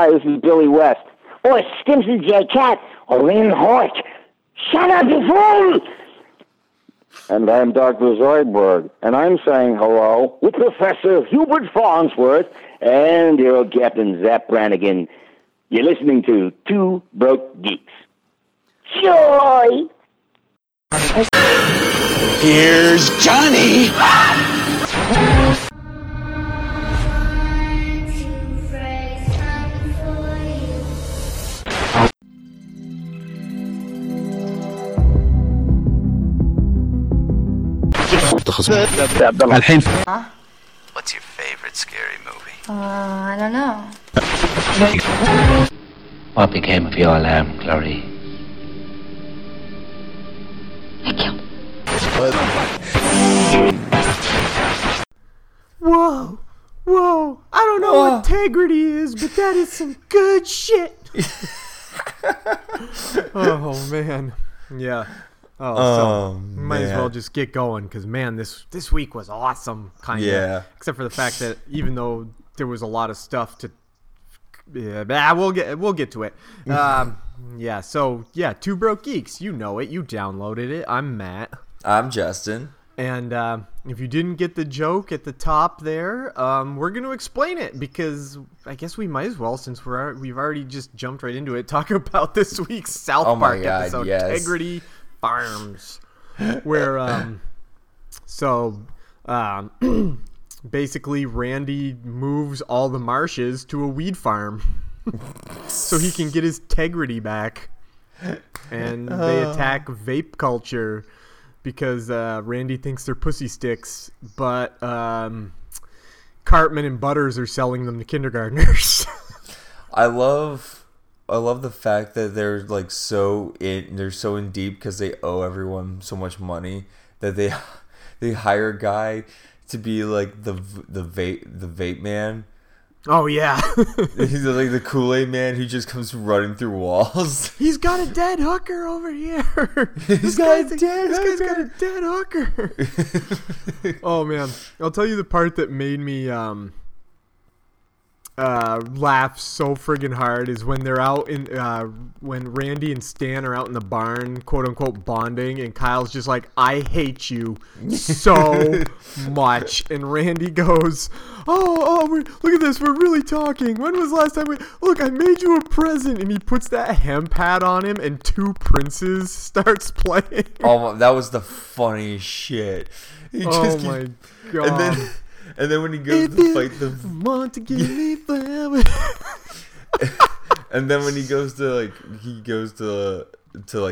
vampires and Billy West, or Stimson J. Cat, or Lynn Hart. Shut up, you fool! And I'm Dr. Zoyberg, and I'm saying hello with Professor Hubert Farnsworth and your old captain, Zap Brannigan. You're listening to Two Broke Geeks. Joy! Here's Johnny! Huh? What's your favorite scary movie? I don't know. What became of your lamb, Glory? I killed him. Whoa. I don't know what 'tegridy is, but that is some good shit. Oh, man. Yeah. So might as well just get going because, man, this week was awesome, kind of. Yeah. Except for the fact that even though there was a lot of stuff to, we'll get to it. Two Broke Geeks, you know it, you downloaded it. I'm Matt. I'm Justin. And if you didn't get the joke at the top there, we're going to explain it because I guess we might as well, since we've already just jumped right into it, talk about this week's South Park episode, yes. 'Tegridy Farms, where basically Randy moves all the marshes to a weed farm so he can get his 'tegridy back, and they attack vape culture because Randy thinks they're pussy sticks, but Cartman and Butters are selling them to kindergartners. I love the fact that they're like so in deep because they owe everyone so much money that they hire a guy to be like the vape man. Oh yeah, he's like the Kool-Aid man who just comes running through walls. He's got a dead hooker over here. This guy's got a dead hooker. Oh man, I'll tell you the part that made me laugh so friggin' hard is when they're out in when Randy and Stan are out in the barn, quote unquote, bonding, and Kyle's just like, I hate you so much, and Randy goes, look at this, we're really talking. When was the last time look, I made you a present, and he puts that hemp hat on him, and Two Princes starts playing. Oh, that was the funniest shit. My god. And then when he goes to fight the want to give me flowers. And then when he goes to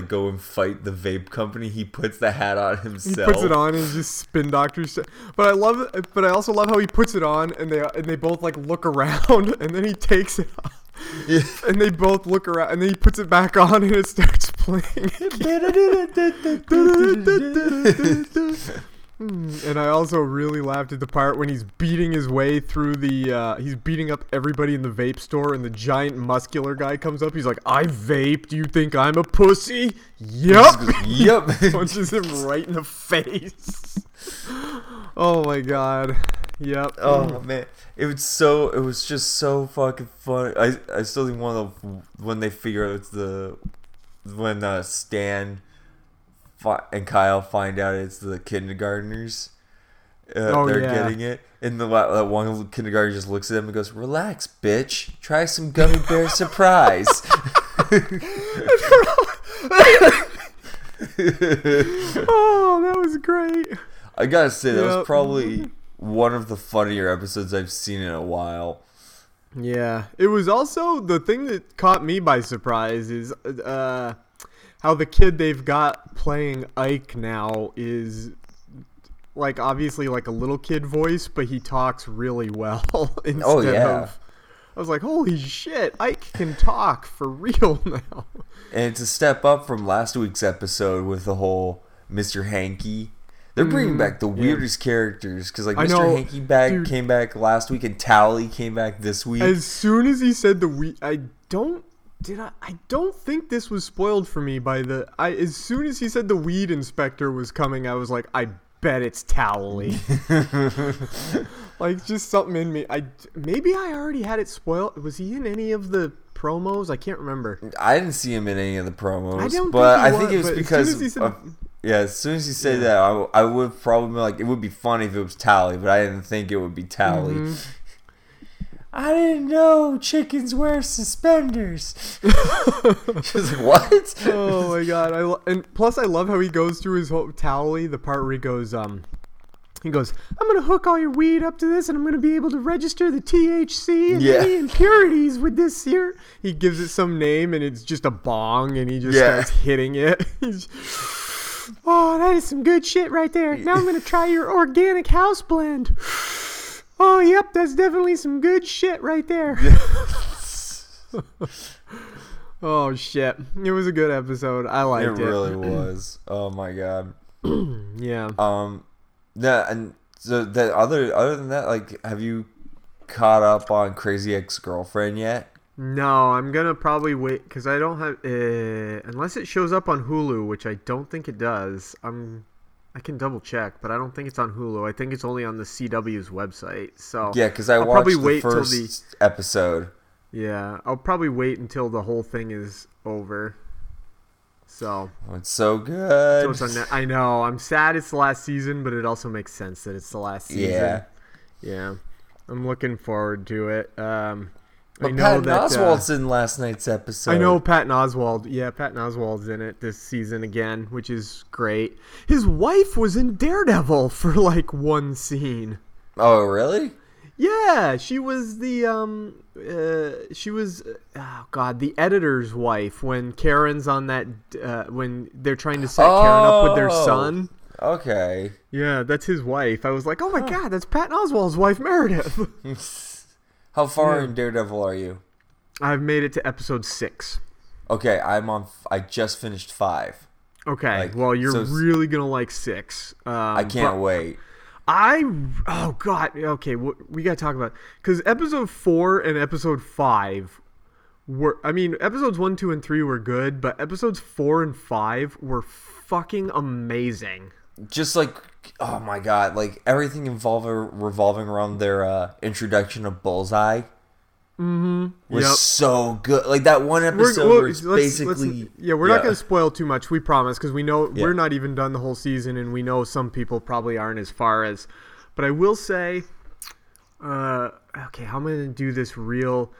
go and fight the vape company, he puts the hat on himself. He puts it on and just spin doctor shit. But I also love how he puts it on and they both like look around and then he takes it off. Yeah. And they both look around and then he puts it back on and it starts playing. And I also really laughed at the part when he's beating his way through he's beating up everybody in the vape store, and the giant muscular guy comes up. He's like, I vape. Do you think I'm a pussy? Yep. Punches him right in the face. Oh, my God. Yep. Oh, man. It was just so fucking funny. I still think when they figure out when Stan and Kyle find out it's the kindergartners. Getting it. And that one kindergartner just looks at them and goes, relax, bitch. Try some gummy bear surprise. Oh, that was great. I gotta say, that was probably one of the funnier episodes I've seen in a while. Yeah. It was also, the thing that caught me by surprise is... how the kid they've got playing Ike now is like obviously like a little kid voice, but he talks really well. Instead of, I was like, holy shit, Ike can talk for real now. And it's a step up from last week's episode with the whole Mr. Hanky. They're bringing back the weirdest characters because, like, Mr. Hanky came back last week and Tally came back this week. As soon as he said I don't think this was spoiled for me by as soon as he said the weed inspector was coming, I was like, I bet it's Towley. Like, just something in me. Maybe I already had it spoiled. Was he in any of the promos? I can't remember. I didn't see him in any of the promos. I think it was because as soon as he said that, I would probably be like, it would be funny if it was Towley, but I didn't think it would be Towley. Mm-hmm. I didn't know chickens wear suspenders. She's like, what? Oh my god! And plus, I love how he goes through his whole Towley. The part where he goes, I'm gonna hook all your weed up to this, and I'm gonna be able to register the THC and any impurities with this here. He gives it some name, and it's just a bong, and he just starts hitting it. Oh, that is some good shit right there. Now I'm gonna try your organic house blend. Oh, yep, that's definitely some good shit right there. Oh, shit. It was a good episode. I liked it. It really was. Oh, my God. Yeah. And so that other than that, like, have you caught up on Crazy Ex-Girlfriend yet? No, I'm going to probably wait because I don't have unless it shows up on Hulu, which I don't think it does. I can double check, but I don't think it's on Hulu. I think it's only on the CW's website. So yeah, because I'll watched the first episode. Yeah, I'll probably wait until the whole thing is over. So it's so good. So it's on I know. I'm sad it's the last season, but it also makes sense that it's the last season. Yeah. I'm looking forward to it. But Patton Oswalt's in last night's episode. I know Patton Oswalt. Yeah, Patton Oswalt's in it this season again, which is great. His wife was in Daredevil for like one scene. Oh, really? Yeah, she was the the editor's wife when Karen's on that when they're trying to set Karen up with their son. Okay. Yeah, that's his wife. I was like, oh my god, that's Patton Oswalt's wife, Meredith. How far in Daredevil are you? I've made it to episode 6. Okay, I just finished 5. Okay, you're really gonna like 6. I can't wait. Oh god, okay, we gotta talk about because episode 4 and episode 5 were. I mean, episodes 1, 2, and 3 were good, but episodes 4 and 5 were fucking amazing. Just like, oh my god, like everything revolving around their introduction of Bullseye was so good. Like that one episode we're not going to spoil too much, we promise, because we know we're not even done the whole season, and we know some people probably aren't as far as. But I will say, okay, how am I going to do this real?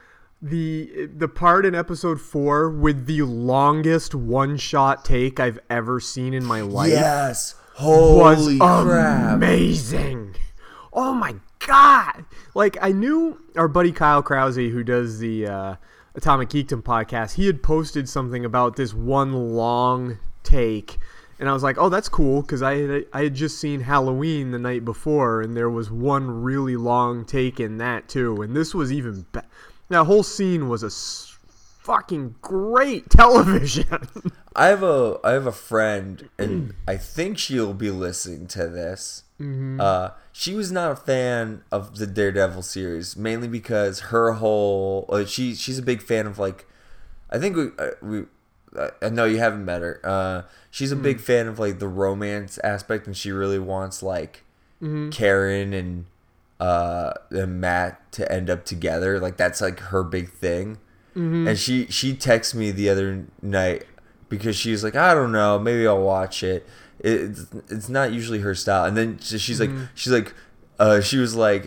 The part in episode 4 with the longest one-shot take I've ever seen in my life. Yes. Holy crap. Amazing. Oh my god. Like, I knew our buddy Kyle Krause, who does the Atomic Geekdom podcast, he had posted something about this one long take. And I was like, oh, that's cool, because I had just seen Halloween the night before, and there was one really long take in that too. And this was even better. That whole scene was a fucking great television. I have a friend, and I think she'll be listening to this. Mm-hmm. She was not a fan of the Daredevil series, mainly because her whole she's a big fan of, like, I think I know you haven't met her. She's a big fan of, like, the romance aspect, and she really wants, like, Karen and Matt to end up together. Like, that's like her big thing. And she texted me the other night because she was like, I don't know, maybe I'll watch it. It's not usually her style. And then she was like,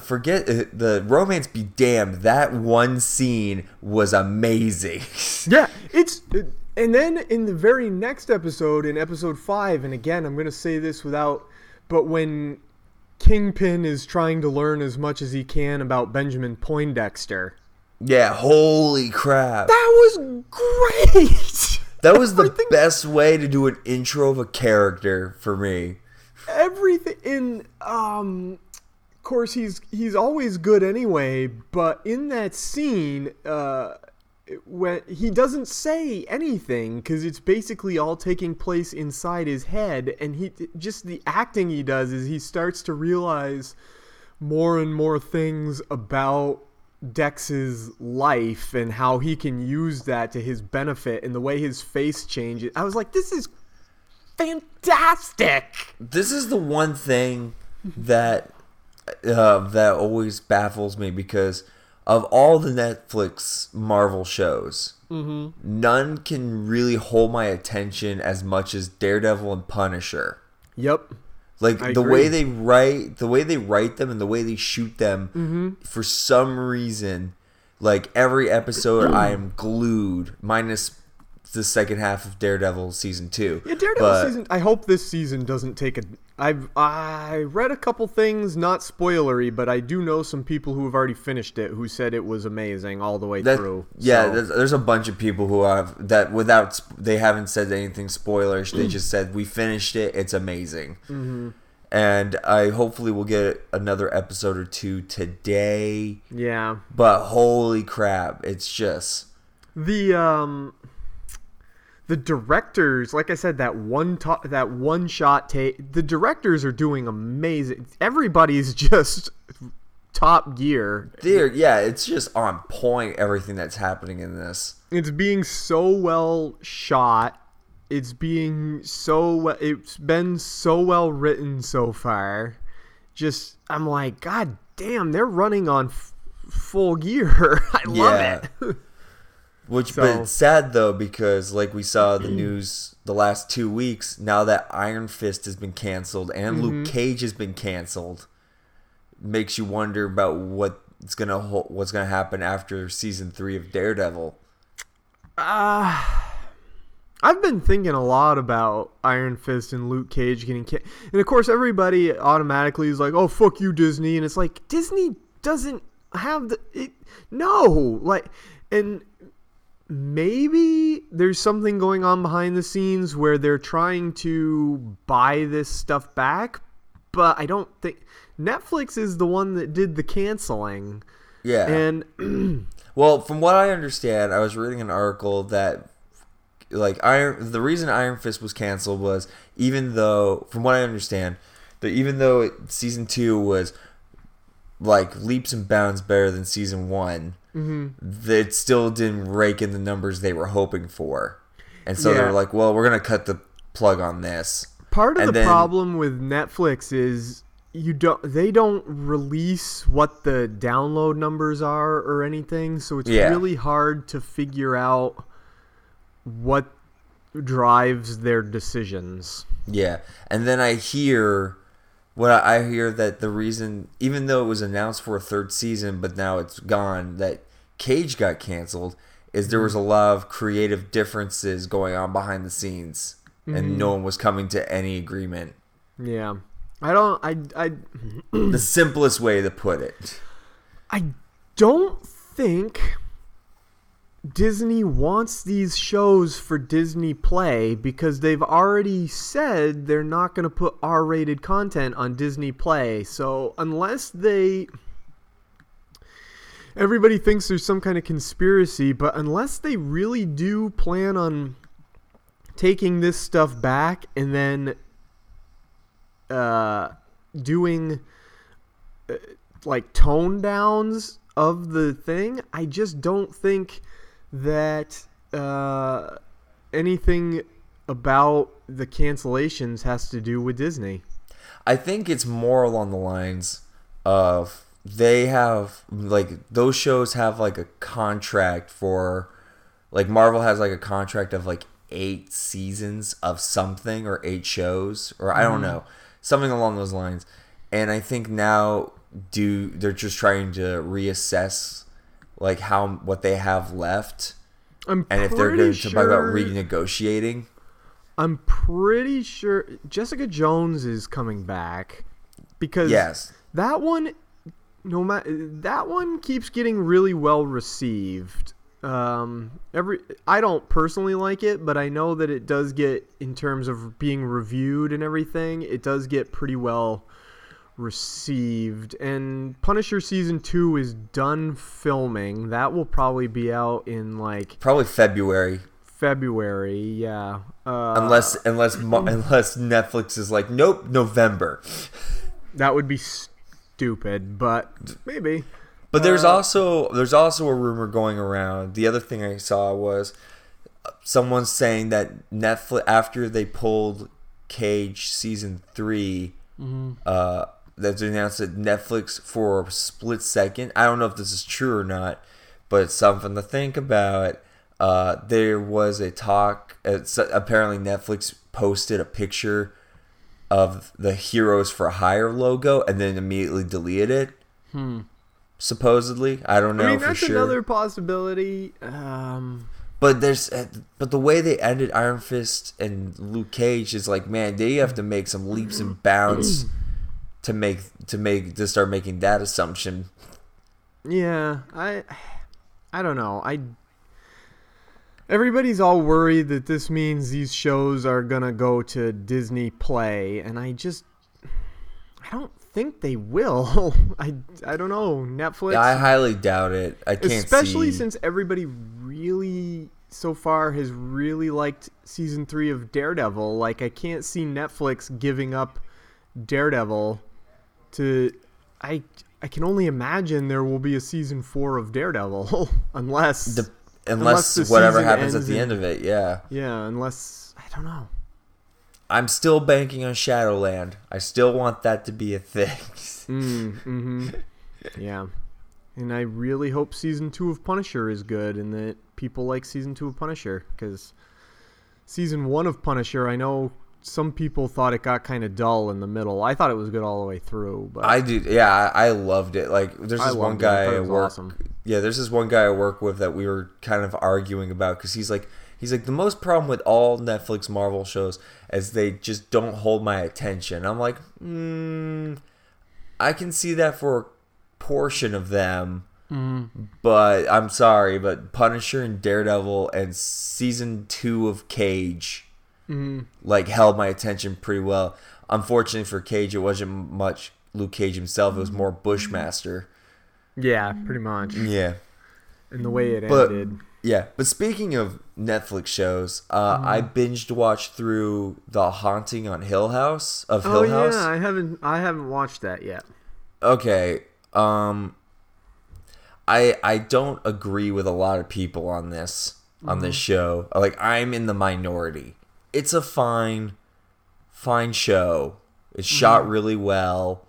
forget the romance, be damned. That one scene was amazing. Yeah, and then in the very next episode, in episode 5, and again, I'm gonna say this but when Kingpin is trying to learn as much as he can about Benjamin Poindexter. Yeah, holy crap. That was great. That was the best way to do an intro of a character for me. Everything in of course he's always good anyway, but in that scene when he doesn't say anything because it's basically all taking place inside his head, and he just the acting he does is he starts to realize more and more things about Dex's life and how he can use that to his benefit, and the way his face changes. I was like, this is fantastic. This is the one thing that that always baffles me, because of all the Netflix Marvel shows, mm-hmm. none can really hold my attention as much as Daredevil and Punisher. Yep. Like I agree. Way they write, the way they write them, and the way they shoot them, mm-hmm. for some reason, like every episode, I am glued. Minus the second half of Daredevil season 2. Yeah, Daredevil season. I hope this season doesn't take a. I read a couple things, not spoilery, but I do know some people who have already finished it who said it was amazing all the way through. Yeah, so. There's a bunch of people who have that without they haven't said anything spoilerish. They just said we finished it. It's amazing. Mm-hmm. And I hopefully will get another episode or two today. Yeah. But holy crap, it's just the directors, like I said, that one shot take. The directors are doing amazing. Everybody's just top gear. Yeah, it's just on point. Everything that's happening in this, it's being so well shot. It's been so well written so far. Just, I'm like, God damn, they're running on full gear. I love it. Which, so. But it's sad, though, because like we saw the news the last 2 weeks, now that Iron Fist has been canceled and mm-hmm. Luke Cage has been canceled, makes you wonder about what's gonna happen after season 3 of Daredevil. I've been thinking a lot about Iron Fist and Luke Cage getting canceled, and of course everybody automatically is like, "Oh, fuck you, Disney," and it's like Disney doesn't have Maybe there's something going on behind the scenes where they're trying to buy this stuff back, but I don't think Netflix is the one that did the canceling. Yeah. And well, from what I understand, I was reading an article that the reason Iron Fist was canceled was even though season 2 was like leaps and bounds better than season 1, mm-hmm. it still didn't rake in the numbers they were hoping for, and so they were like, "Well, we're gonna cut the plug on this." Part of problem with Netflix is they don't release what the download numbers are or anything, so it's really hard to figure out what drives their decisions. Yeah, and then I hear that the reason, even though it was announced for a third season, but now it's gone, that Cage got canceled, is there was a lot of creative differences going on behind the scenes, mm-hmm. and no one was coming to any agreement. Yeah. The simplest way to put it. I don't think Disney wants these shows for Disney Play, because they've already said they're not going to put R-rated content on Disney Play. So unless everybody thinks there's some kind of conspiracy, but unless they really do plan on taking this stuff back and then doing like tone downs of the thing, I just don't think that anything about the cancellations has to do with Disney. I think it's more along the lines of they have, like, those shows have, like, a contract for, like, Marvel has, like, a contract of, like, 8 seasons of something, or 8 shows, or I don't know, something along those lines. And I think now they're just trying to reassess like what they have left, and if they're going to talk about renegotiating. I'm pretty sure Jessica Jones is coming back, because that one keeps getting really well received. I don't personally like it, but I know that it does get, in terms of being reviewed and everything, it does get pretty well received. And Punisher season 2 is done filming. That will probably be out in probably February. Yeah. Unless Netflix is like, nope, November. That would be stupid, but maybe. But there's also a rumor going around. The other thing I saw was someone saying that Netflix, after they pulled Cage Season 3 that's announced at Netflix for a split second. I don't know if this is true or not, but it's something to think about. There was a talk. Apparently Netflix posted a picture of the Heroes for Hire logo and then immediately deleted it. Supposedly. I don't know for sure. I mean, that's another possibility. But the way they ended Iron Fist and Luke Cage is like, man, they have to make some leaps and bounds to start making that assumption. Yeah, I don't know. Everybody's all worried that this means these shows are gonna go to Disney Play, and I don't think they will. I don't know. Netflix. I highly doubt it. I can't see. Especially since everybody really so far has really liked season 3 of Daredevil. Like, I can't see Netflix giving up Daredevil to. I can only imagine there will be a season 4 of Daredevil unless whatever happens at the end of it, yeah. Yeah, unless, I don't know. I'm still banking on Shadowland. I still want that to be a thing. Yeah. And I really hope season 2 of Punisher is good and that people like season 2 of Punisher, because season 1 of Punisher, I know some people thought it got kind of dull in the middle. I thought it was good all the way through. But I did. Yeah, I loved it. Like, there's this one guy I work. Awesome. Yeah, there's this one guy I work with that we were kind of arguing about, because he's like the most problem with all Netflix Marvel shows is they just don't hold my attention. I'm like, I can see that for a portion of them, but I'm sorry, but Punisher and Daredevil and season 2 of Cage. Like, held my attention pretty well. Unfortunately for Cage, it wasn't much Luke Cage himself. It was more Bushmaster. Yeah, pretty much. Yeah. And the way it ended. Yeah. But speaking of Netflix shows, I binged watched through The Haunting on Hill House of Hill House. Oh yeah, I haven't watched that yet. Okay. I don't agree with a lot of people on this show. Like, I'm in the minority. It's a fine show. It's shot really well.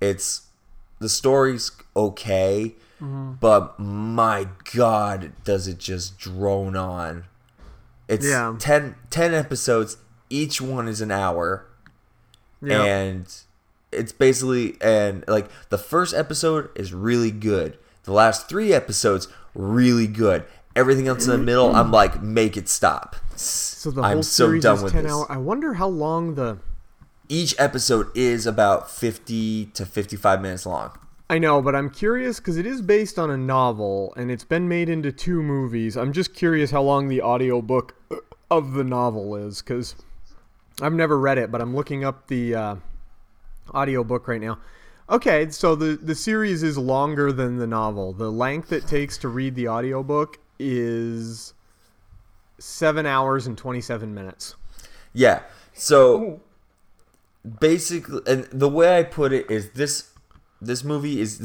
The story's okay, but my God, does it just drone on. It's 10 episodes. Each one is an hour. Yep. And it's basically, the first episode is really good. The last 3 episodes, really good. Everything else in the middle, I'm like, make it stop. So the whole series is 10 hours. I wonder how long each episode is about 50 to 55 minutes long. I know, but I'm curious because it is based on a novel and it's been made into 2 movies. I'm just curious how long the audiobook of the novel is, because I've never read it, but I'm looking up the audiobook right now. Okay, so the series is longer than the novel. The length it takes to read the audiobook is 7 hours and 27 minutes. Yeah. So basically, and the way I put it is this series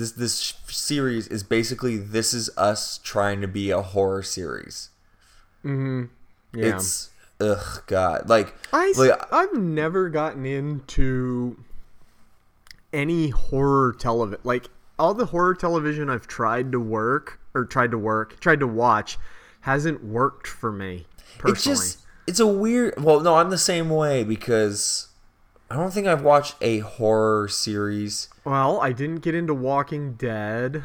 is basically This Is Us trying to be a horror series. Yeah. It's God. Like, I've never gotten into any horror television. Like, all the horror television I've tried to watch hasn't worked for me personally. It's a weird. Well, no, I'm the same way, because I don't think I've watched a horror series. Well, I didn't get into Walking Dead.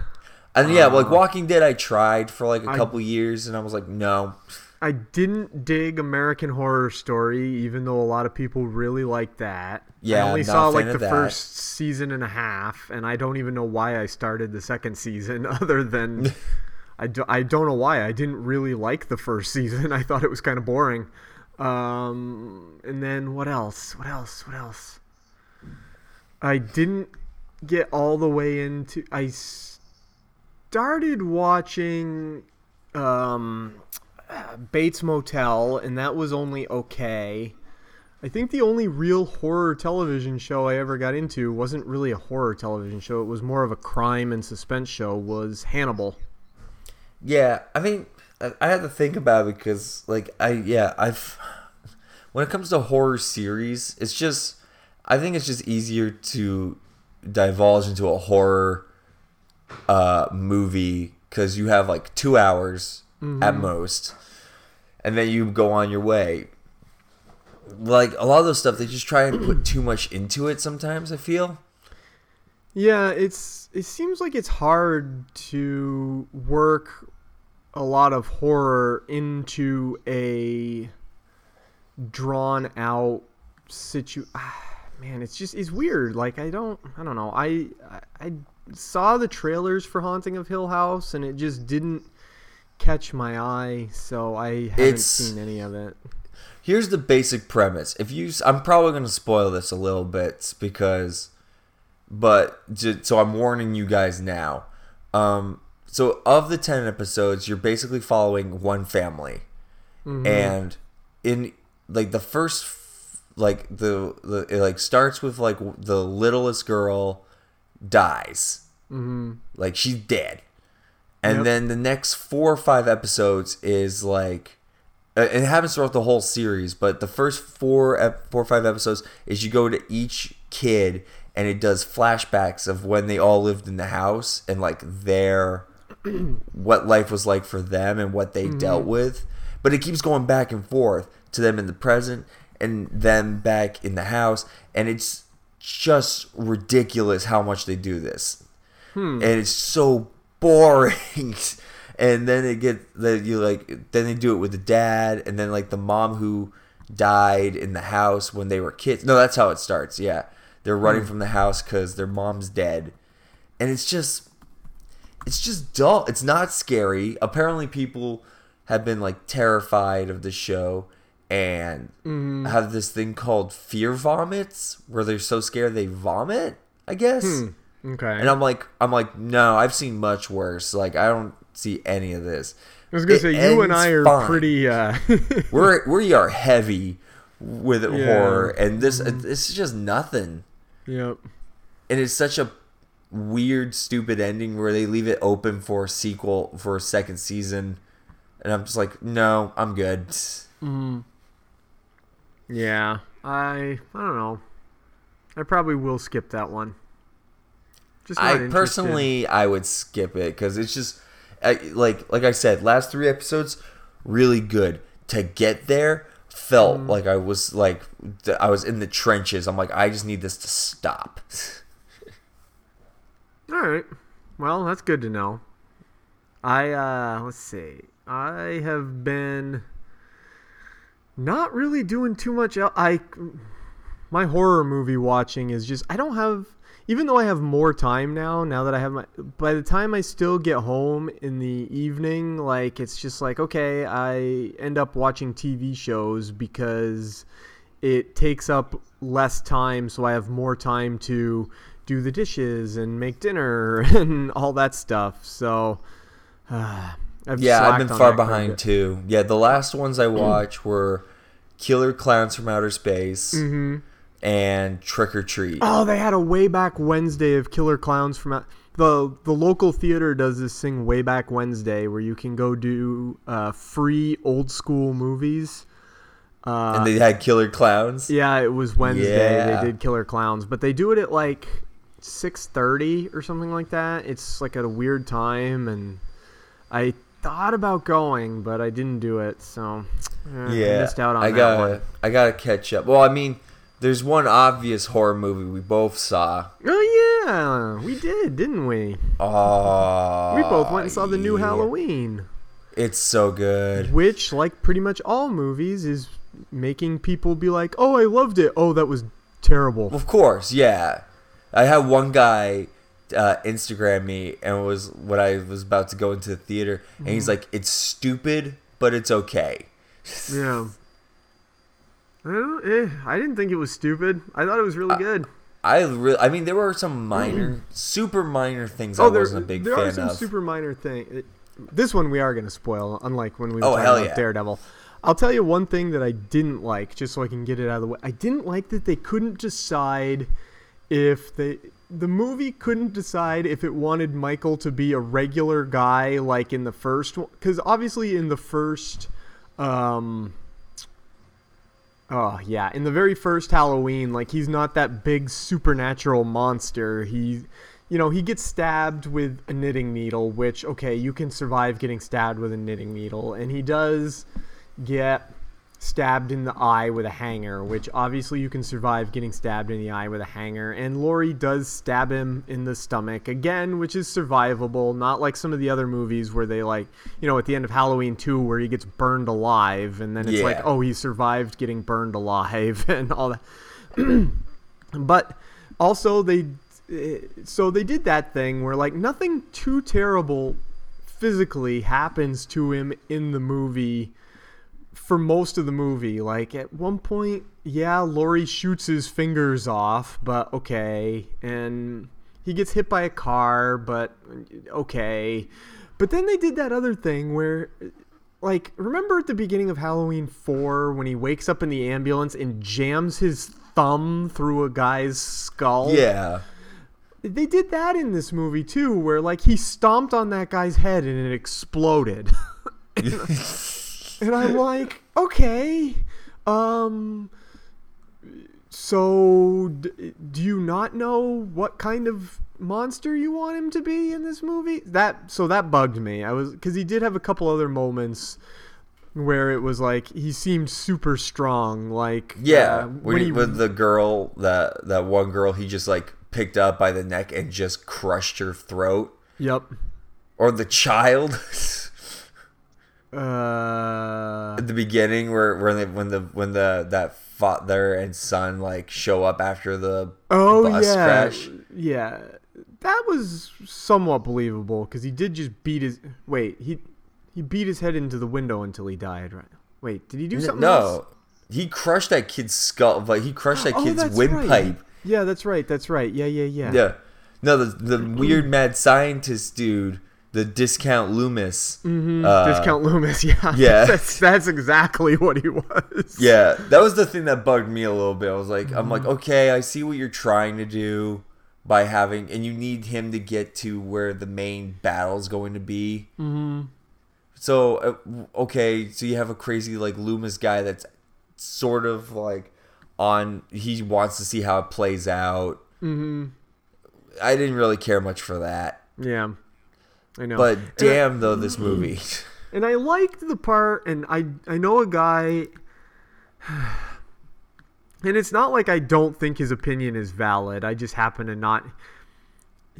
And yeah, Walking Dead, I tried for a couple years, and I was like, no. I didn't dig American Horror Story, even though a lot of people really like that. Yeah, I only saw the first season and a half, and I don't even know why I started the second season, other than I don't know why. I didn't really like the first season. I thought it was kind of boring. And then what else? I didn't get all the way into. I started watching Bates Motel, and that was only okay. I think the only real horror television show I ever got into wasn't really a horror television show. It was more of a crime and suspense show, was Hannibal. Yeah, I mean, I had to think about it because, I've when it comes to horror series, it's just, I think it's just easier to divulge into a horror movie because you have like 2 hours at most, and then you go on your way. Like a lot of those stuff, they just try and put too much into it sometimes, I feel. Yeah, it seems like it's hard to work a lot of horror into a drawn out man, it's weird. Like I don't know. I saw the trailers for Haunting of Hill House and it just didn't catch my eye, so I haven't seen any of it. Here's the basic premise. I'm probably going to spoil this a little bit so I'm warning you guys now. So of the 10 episodes, you're basically following one family, and in like the first, like it like starts with like the littlest girl dies, like she's dead, and then the next 4 or 5 episodes is like. It happens throughout the whole series, but the first four or five episodes is you go to each kid and it does flashbacks of when they all lived in the house and like what life was like for them and what they dealt with. But it keeps going back and forth to them in the present and them back in the house, and it's just ridiculous how much they do this, and it's so boring. And then then they do it with the dad, and then like the mom who died in the house when they were kids. No, that's how it starts. Yeah, they're running from the house because their mom's dead, and it's just dull. It's not scary. Apparently, people have been like terrified of the show and have this thing called fear vomits, where they're so scared they vomit, I guess. Okay. And I'm like, no, I've seen much worse. Like I don't see any of this. I was gonna say you and I are fine. Pretty we are heavy with horror, and this is just nothing. Yep. And it's such a weird, stupid ending where they leave it open for a sequel, for a second season, and I'm just like, no, I'm good. Yeah, I don't know, I probably will skip that one. Just not interested. Personally, I would skip it because it's just like I said, last 3 episodes really good. To get there felt like I was in the trenches. I'm like, I just need this to stop. All right, well, that's good to know. I let's see. I have been not really doing too much else. My horror movie watching is just I don't have. Even though I have more time now that I have by the time I still get home in the evening, like, it's just like, okay, I end up watching TV shows because it takes up less time, so I have more time to do the dishes and make dinner and all that stuff. So, I've been far behind too. Yeah, the last ones I watched were Killer Clowns from Outer Space. And Trick or Treat. Oh, they had a Way Back Wednesday of Killer Clowns from the local theater does this thing, Way Back Wednesday, where you can go do free old school movies. And they had Killer Clowns. Yeah, it was Wednesday. Yeah. They did Killer Clowns, but they do it at like 6:30 or something like that. It's like at a weird time, and I thought about going, but I didn't do it, so I missed out on that one. I gotta catch up. Well, I mean. There's one obvious horror movie we both saw. Oh, yeah. We did, didn't we? Oh. We both went and saw the new Halloween. It's so good. Which, like pretty much all movies, is making people be like, oh, I loved it. Oh, that was terrible. Of course, yeah. I had one guy Instagram me and was when I was about to go into the theater. And he's like, it's stupid, but it's okay. Yeah. I didn't think it was stupid. I thought it was really good. I mean, there were some minor, super minor things I wasn't a big fan of. There are some super minor things. This one we are going to spoil, unlike when we were talking about Daredevil. I'll tell you one thing that I didn't like, just so I can get it out of the way. I didn't like that they couldn't decide if the movie couldn't decide if it wanted Michael to be a regular guy like in the first one. Because obviously in the first Oh, yeah. In the very first Halloween, like, he's not that big supernatural monster. He, you know, he gets stabbed with a knitting needle, which, okay, you can survive getting stabbed with a knitting needle. And he does get stabbed in the eye with a hanger, which obviously you can survive getting stabbed in the eye with a hanger. And Laurie does stab him in the stomach again, which is survivable, not like some of the other movies where they, like, you know, at the end of Halloween 2 where he gets burned alive and then it's like, oh, he survived getting burned alive and all that. But also they did that thing where, like, nothing too terrible physically happens to him in the movie. For most of the movie, like, at one point, yeah, Laurie shoots his fingers off, but okay. And he gets hit by a car, but okay. But then they did that other thing where, like, remember at the beginning of Halloween 4 when he wakes up in the ambulance and jams his thumb through a guy's skull? Yeah. They did that in this movie, too, where, like, he stomped on that guy's head and it exploded. And I'm like, okay, so do you not know what kind of monster you want him to be in this movie? That bugged me. Because he did have a couple other moments where it was like he seemed super strong. Like, yeah, with the girl, that one girl, he just, like, picked up by the neck and just crushed her throat. Yep. Or the child. At the beginning, when the father and son, like, show up after the bus crash. Yeah, that was somewhat believable because he did just beat his he beat his head into the window until he died. Right? Wait, did he do something? No, he crushed that kid's skull. Like, he crushed that kid's windpipe. Right. Yeah, that's right. Yeah. No, the weird mad scientist dude. The discount Loomis. Mm-hmm. Discount Loomis, yeah. Yeah. That's exactly what he was. Yeah, that was the thing that bugged me a little bit. I was like, mm-hmm. I'm like, okay, I see what you're trying to do by having, and you need him to get to where the main battle's going to be. Mm-hmm. So, okay, so you have a crazy, like, Loomis guy that's sort of, like, he wants to see how it plays out. Mm-hmm. I didn't really care much for that. Yeah. I know. But damn, though, this movie. And I liked the part, and I know a guy, and it's not like I don't think his opinion is valid. I just happen to not.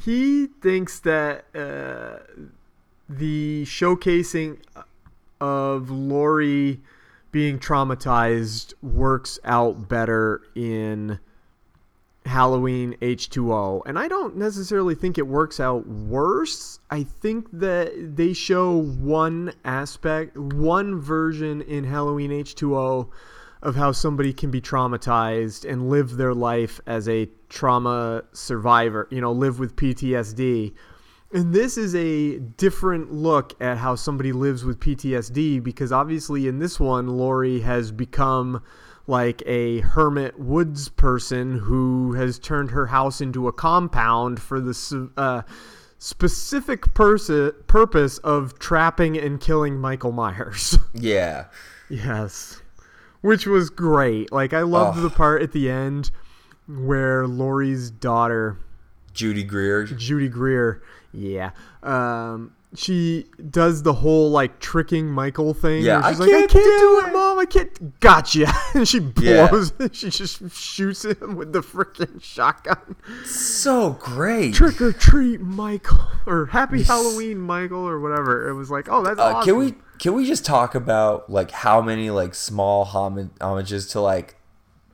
He thinks that the showcasing of Laurie being traumatized works out better in Halloween H2O, and I don't necessarily think it works out worse. I think that they show one version in Halloween H2O of how somebody can be traumatized and live their life as a trauma survivor, you know, live with PTSD. And this is a different look at how somebody lives with PTSD, because obviously in this one, Laurie has become like a hermit woods person who has turned her house into a compound for the specific purpose of trapping and killing Michael Myers. Yeah. Yes. Which was great. Like, I loved the part at the end where Laurie's daughter, Judy Greer. Yeah. She does the whole, like, tricking Michael thing. Yeah, she's I can't do it, Mom. I can't. Gotcha. And she blows. Yeah. She just shoots him with the freaking shotgun. So great. Trick or treat, Michael, or Happy Halloween, Michael, or whatever. It was like, oh, that's awesome. Can we just talk about, like, how many, like, small homages to, like,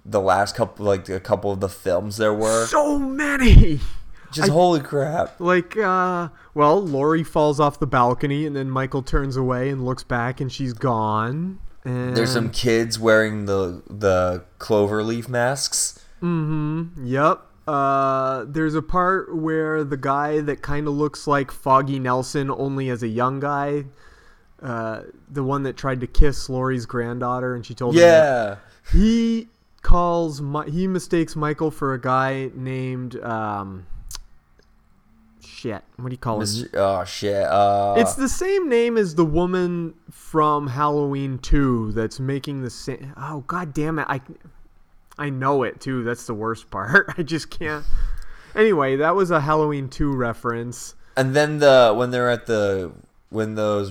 the last couple, like, a couple of the films there were? So many. Just holy crap. Like, well, Laurie falls off the balcony, and then Michael turns away and looks back, and she's gone. And there's some kids wearing the cloverleaf masks. Mm-hmm. Yep. There's a part where the guy that kind of looks like Foggy Nelson only as a young guy, the one that tried to kiss Laurie's granddaughter, and she told him that. He mistakes Michael for a guy named shit. What do you call it? Oh, shit. It's the same name as the woman from Halloween 2 that's making the same... Oh, god damn it. I know it, too. That's the worst part. I just can't... Anyway, that was a Halloween 2 reference. And then when those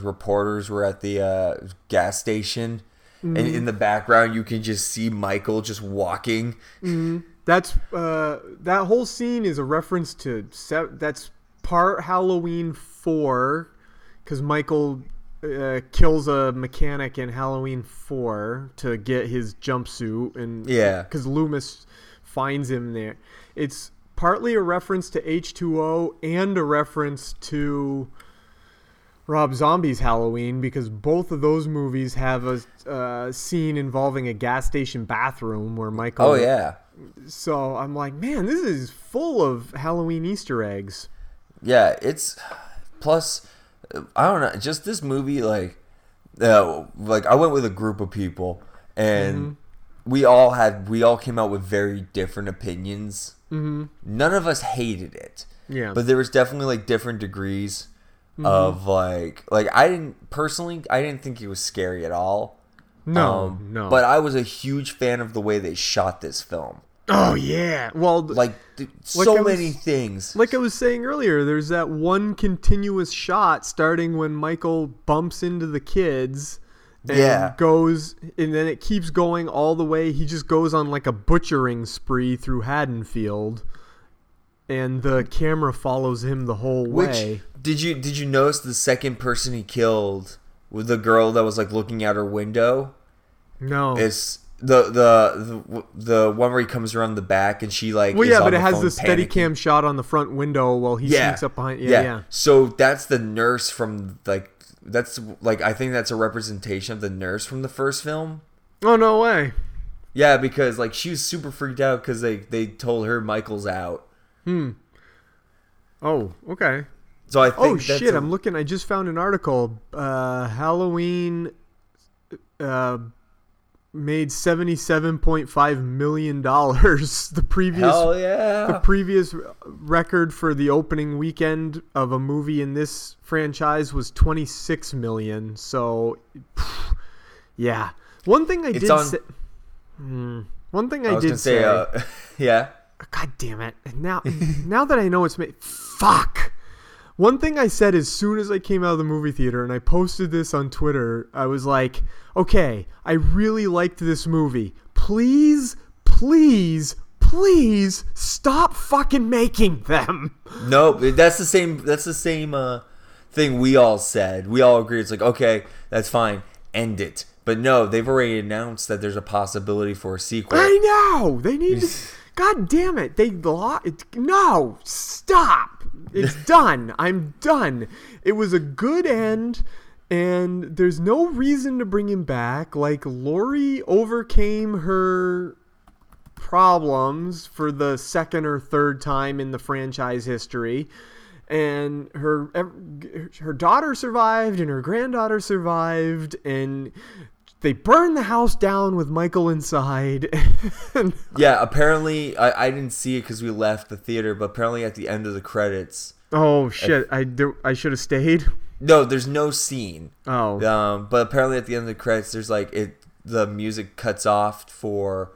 reporters were at the gas station, mm-hmm. and in the background you can just see Michael just walking. Mm-hmm. That's that whole scene is a reference to that's part Halloween 4, because Michael kills a mechanic in Halloween 4 to get his jumpsuit, and yeah, because Loomis finds him there. It's partly a reference to H2O and a reference to Rob Zombie's Halloween, because both of those movies have a scene involving a gas station bathroom where Michael... Oh, yeah. So I'm like, man, this is full of Halloween Easter eggs. Yeah, it's... Plus, I don't know, just this movie, like I went with a group of people, and... Mm-hmm. We all came out with very different opinions. Mm-hmm. None of us hated it. Yeah. But there was definitely like different degrees mm-hmm. of like I didn't think it was scary at all. No, no. But I was a huge fan of the way they shot this film. Oh yeah. Well, many things. Like I was saying earlier, there's that one continuous shot starting when Michael bumps into the kids. And yeah. goes, and then it keeps going all the way. He just goes on like a butchering spree through Haddonfield, and the camera follows him the whole way. Did you notice the second person he killed was the girl that was like looking out her window? No, it's the one where he comes around the back and she like... Well, yeah, but it has the Steadicam shot on the front window while he sneaks up behind. Yeah. So that's the nurse from like... That's like... I think that's a representation of the nurse from the first film. Oh, no way. Yeah, because like she was super freaked out because they told her Michael's out. Oh, okay. So I think... Oh, that's shit! I'm looking. I just found an article. Halloween made $77.5 million. The previous record for the opening weekend of a movie in this franchise was 26 million. So, yeah. One thing I did say. Yeah. God damn it! Now that I know it's made... Fuck. One thing I said as soon as I came out of the movie theater, and I posted this on Twitter, I was like, okay, I really liked this movie. Please, please, please stop fucking making them. No, that's the same thing we all said. We all agreed. It's like, okay, that's fine. End it. But no, they've already announced that there's a possibility for a sequel. I know. They need to... God damn it. No, stop. It's done. I'm done. It was a good end, and there's no reason to bring him back. Like, Lori overcame her problems for the second or third time in the franchise history, and her daughter survived, and her granddaughter survived, and... They burn the house down with Michael inside. Yeah, apparently, I didn't see it because we left the theater, but apparently at the end of the credits... Oh, shit. I should have stayed? No, there's no scene. Oh. But apparently at the end of the credits, there's like... The music cuts off for...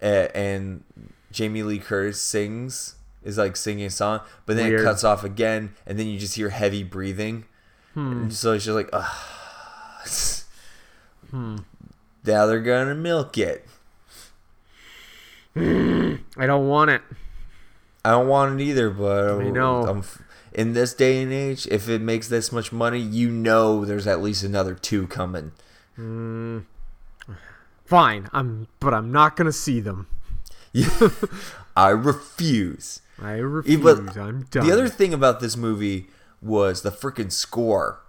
and Jamie Lee Curtis is like singing a song, but then Weird. It cuts off again, and then you just hear heavy breathing. And so it's just like, ugh... Now they're gonna milk it. I don't want it. I don't want it either, but I know. In this day and age, if it makes this much money, you know there's at least another two coming. Fine, but I'm not gonna see them. I refuse. But I'm done. The other thing about this movie was the freaking score.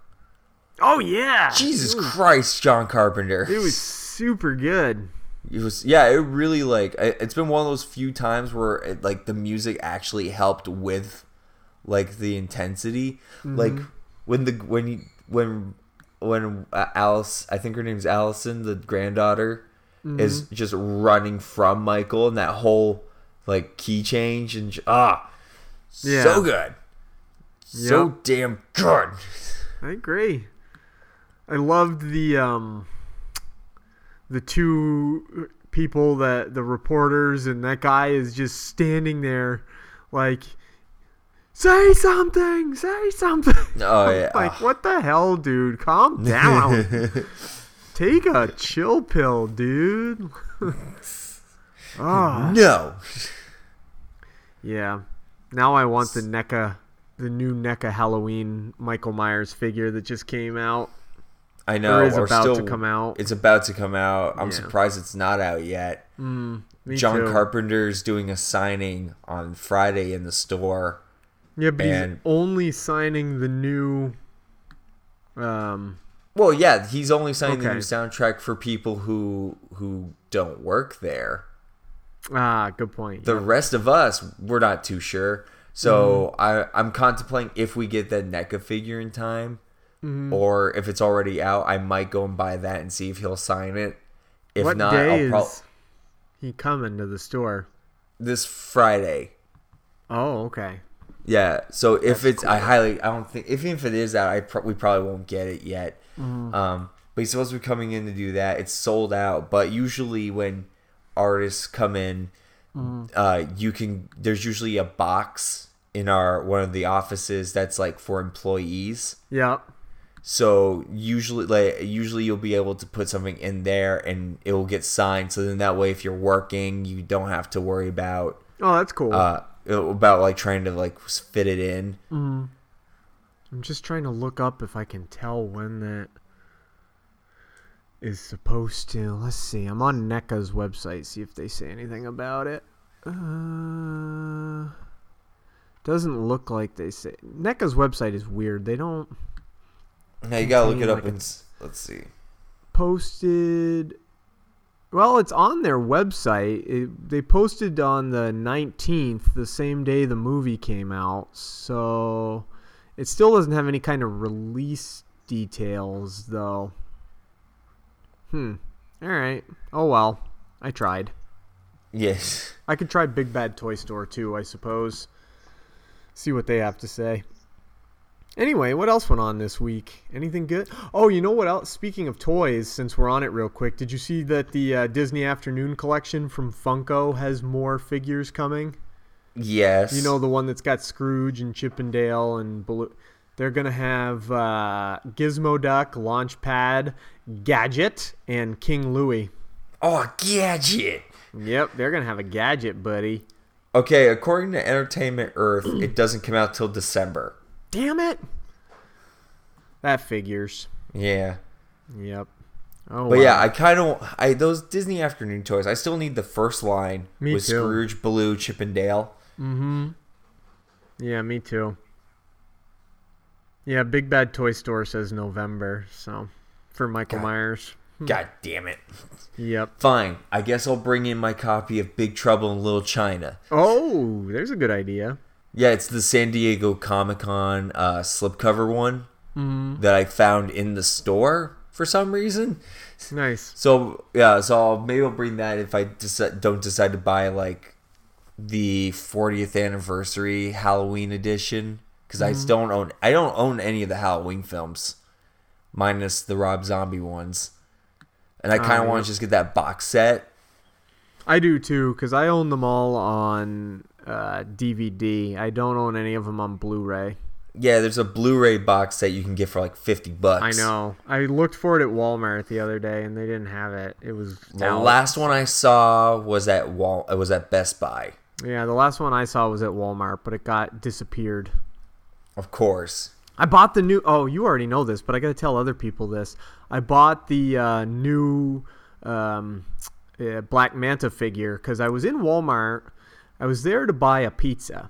Oh, yeah. Jesus Christ, John Carpenter. It was super good. It was... Yeah, it really, like... It's been one of those few times where, like, the music actually helped with, like, the intensity. Mm-hmm. Like, when Alice... I think her name's Allison, the granddaughter, is just running from Michael, and that whole, like, key change and... Ah! Yeah. So good. So damn good. I agree. I loved the two people, that the reporters, and that guy is just standing there like, say something, say something. Oh yeah. Like, what the hell, dude? Calm down. Take a chill pill, dude. Oh. No. Yeah. Now I want the NECA, the new NECA Halloween Michael Myers figure that just came out. I know. It's about to come out. It's about to come out. I'm surprised it's not out yet. John Carpenter's doing a signing on Friday in the store. Yeah, but he's only signing the new... Well, yeah, he's only signing the new soundtrack for people who don't work there. Ah, good point. The rest of us, we're not too sure. So I'm contemplating if we get that NECA figure in time, or if it's already out, I might go and buy that and see if he'll sign it. If what not, day I'll probably he coming to the store this Friday. Oh, okay. Yeah, so if it's cool. I don't think if it is out, we probably won't get it yet. But he's supposed to be coming in to do that. It's sold out, but usually when artists come in, there's usually a box in one of the offices that's like for employees. Yeah. So usually you'll be able to put something in there and it will get signed. So then that way, if you're working, you don't have to worry about. Oh, that's cool. About like trying to like fit it in. I'm just trying to look up if I can tell when that is supposed to. Let's see. I'm on NECA's website. See if they say anything about it. Doesn't look like they say. NECA's website is weird. They don't. Yeah, you gotta look it up and let's see. Posted. Well, it's on their website. They posted on the 19th, the same day the movie came out. So. It still doesn't have any kind of release details, though. All right. Oh, well. I tried. Yes. I could try Big Bad Toy Store, too, I suppose. See what they have to say. Anyway, what else went on this week? Anything good? Oh, you know what else? Speaking of toys, since we're on it real quick, did you see that the Disney Afternoon Collection from Funko has more figures coming? Yes. You know, the one that's got Scrooge and Chippendale and Baloo. They're going to have Gizmo Duck, Launchpad, Gadget, and King Louie. Oh, Gadget. Yep, they're going to have a Gadget, buddy. Okay, according to Entertainment Earth, it doesn't come out till December. Damn it. That figures. Yeah. Yep. Oh, but wow. Yeah, I those Disney Afternoon toys, I still need the first line with Scrooge, Baloo, Chippendale. Yeah, me too. Yeah, Big Bad Toy Store says November, so for Michael Myers. God damn it. Yep. Fine. I guess I'll bring in my copy of Big Trouble in Little China. Oh, there's a good idea. Yeah, it's the San Diego Comic-Con slipcover one that I found in the store for some reason. Nice. So, yeah, maybe I'll bring that if I don't decide to buy like the 40th anniversary Halloween edition, because I don't own any of the Halloween films, minus the Rob Zombie ones, and I kind of want to just get that box set. I do too, because I own them all on DVD. I don't own any of them on Blu-ray. Yeah, there's a Blu-ray box set you can get for like $50. I know. I looked for it at Walmart the other day, and they didn't have it. It was the last one I saw was at was at Best Buy. Yeah, the last one I saw was at Walmart, but it got disappeared. Of course. I bought the new. Oh, you already know this, but I got to tell other people this. I bought the new Black Manta figure because I was in Walmart. I was there to buy a pizza.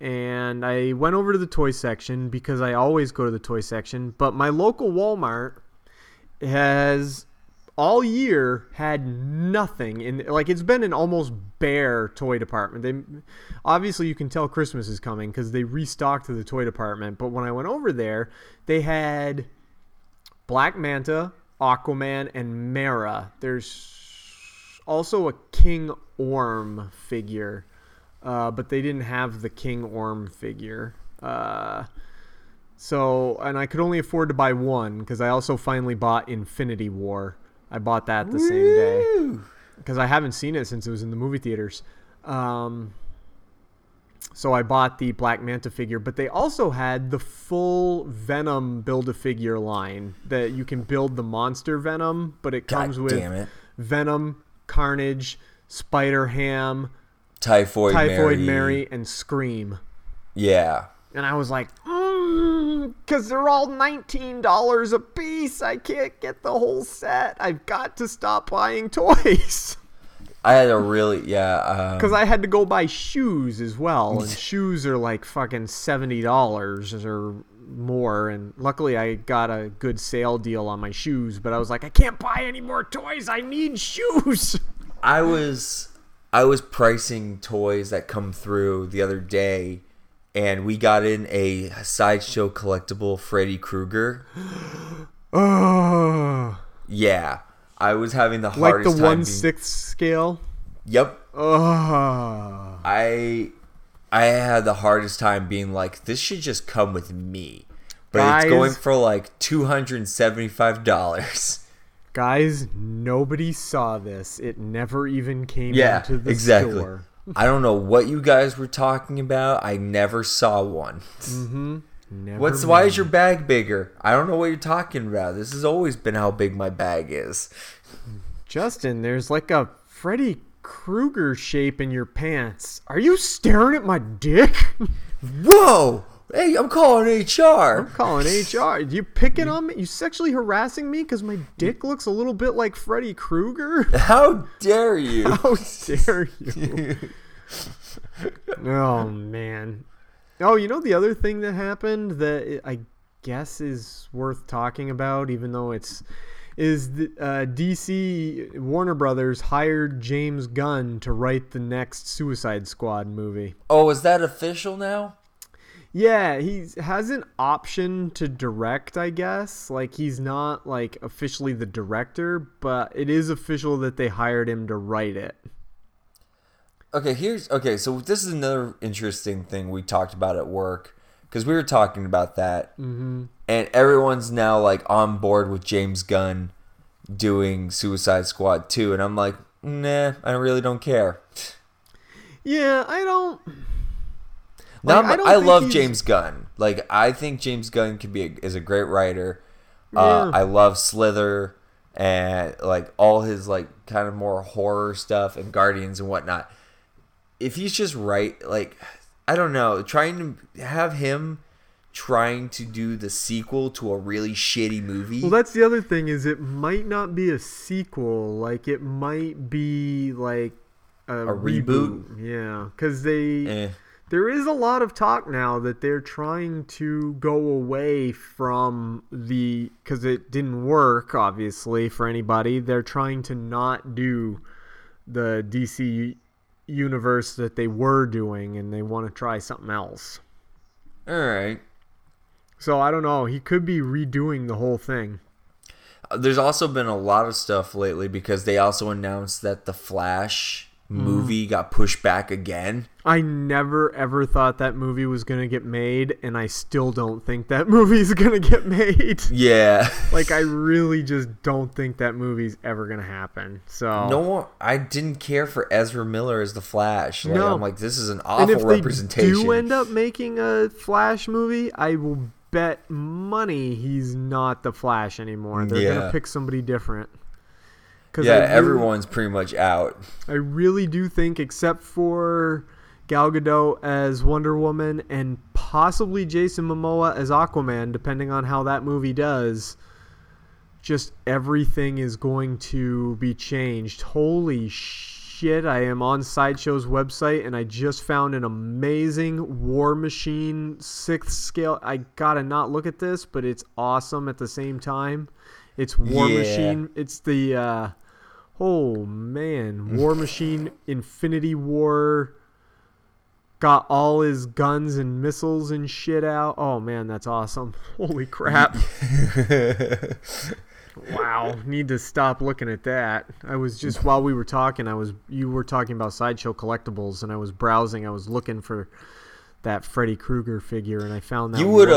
And I went over to the toy section because I always go to the toy section. But my local Walmart has all year had nothing. Like, it's been an almost bare toy department. Obviously, you can tell Christmas is coming because they restocked the toy department. But when I went over there, they had Black Manta, Aquaman, and Mera. There's also a King Orm figure. But they didn't have the King Orm figure. So, and I could only afford to buy one because I also finally bought Infinity War. I bought that the same day because I haven't seen it since it was in the movie theaters. So I bought the Black Manta figure, but they also had the full Venom Build-A-Figure line that you can build the monster Venom, but it comes with Venom, Carnage, Spider-Ham, Typhoid Mary, and Scream. Yeah. And I was like, because they're all $19 a piece. I can't get the whole set. I've got to stop buying toys. I had a really, because I had to go buy shoes as well, and shoes are like fucking $70 or more, and luckily I got a good sale deal on my shoes, but I was like, I can't buy any more toys. I need shoes. I was pricing toys that come through the other day, and we got in a Sideshow Collectible Freddy Krueger. Oh. Yeah. I was having the hardest time. Like the 1/6 scale? Yep. Oh. I had the hardest time being like, this should just come with me. But guys, it's going for like $275. Guys, nobody saw this. It never even came into the store. I don't know what you guys were talking about. I never saw one. Mm-hmm. Why is your bag bigger? I don't know what you're talking about. This has always been how big my bag is. Justin, there's like a Freddy Krueger shape in your pants. Are you staring at my dick? Whoa! Hey, I'm calling HR. You picking on me? You sexually harassing me because my dick looks a little bit like Freddy Krueger? How dare you? How dare you? Oh, man. Oh, you know the other thing that happened that I guess is worth talking about, even though is DC Warner Brothers hired James Gunn to write the next Suicide Squad movie. Oh, is that official now? Yeah, he has an option to direct, I guess. Like, he's not like officially the director, but it is official that they hired him to write it. So this is another interesting thing we talked about at work, because we were talking about that, and everyone's now like on board with James Gunn doing Suicide Squad 2, and I'm like, nah, I really don't care. Yeah, I don't. Like, I love James Gunn. Like, I think James Gunn is a great writer. Yeah. I love Slither and like all his like kind of more horror stuff and Guardians and whatnot. If he's just right, like, I don't know, trying to do the sequel to a really shitty movie. Well, that's the other thing, is it might not be a sequel. Like, it might be like a reboot. Yeah, because there is a lot of talk now that they're trying to go away from the, because it didn't work, obviously, for anybody. They're trying to not do the DC universe that they were doing, and they want to try something else. All right. So I don't know. He could be redoing the whole thing. There's also been a lot of stuff lately because they also announced that the Flash movie got pushed back again. I never ever thought that movie was going to get made, and I still don't think that movie's going to get made. Yeah. Like, I really just don't think that movie's ever going to happen. So no, I didn't care for Ezra Miller as the Flash. Like, no. I'm like, this is an awful representation. If they do end up making a Flash movie, I will bet money he's not the Flash anymore. They're going to pick somebody different. Everyone's pretty much out. I really do think, except for Gal Gadot as Wonder Woman and possibly Jason Momoa as Aquaman, depending on how that movie does, just everything is going to be changed. Holy shit, I am on Sideshow's website, and I just found an amazing War Machine 6th scale. I gotta not look at this, but it's awesome at the same time. It's War Machine. It's the, War Machine Infinity War. Got all his guns and missiles and shit out. Oh, man, that's awesome. Holy crap. Wow. Need to stop looking at that. I was just, while we were talking, you were talking about Sideshow Collectibles, and I was browsing. I was looking for that Freddy Krueger figure, and I found that you would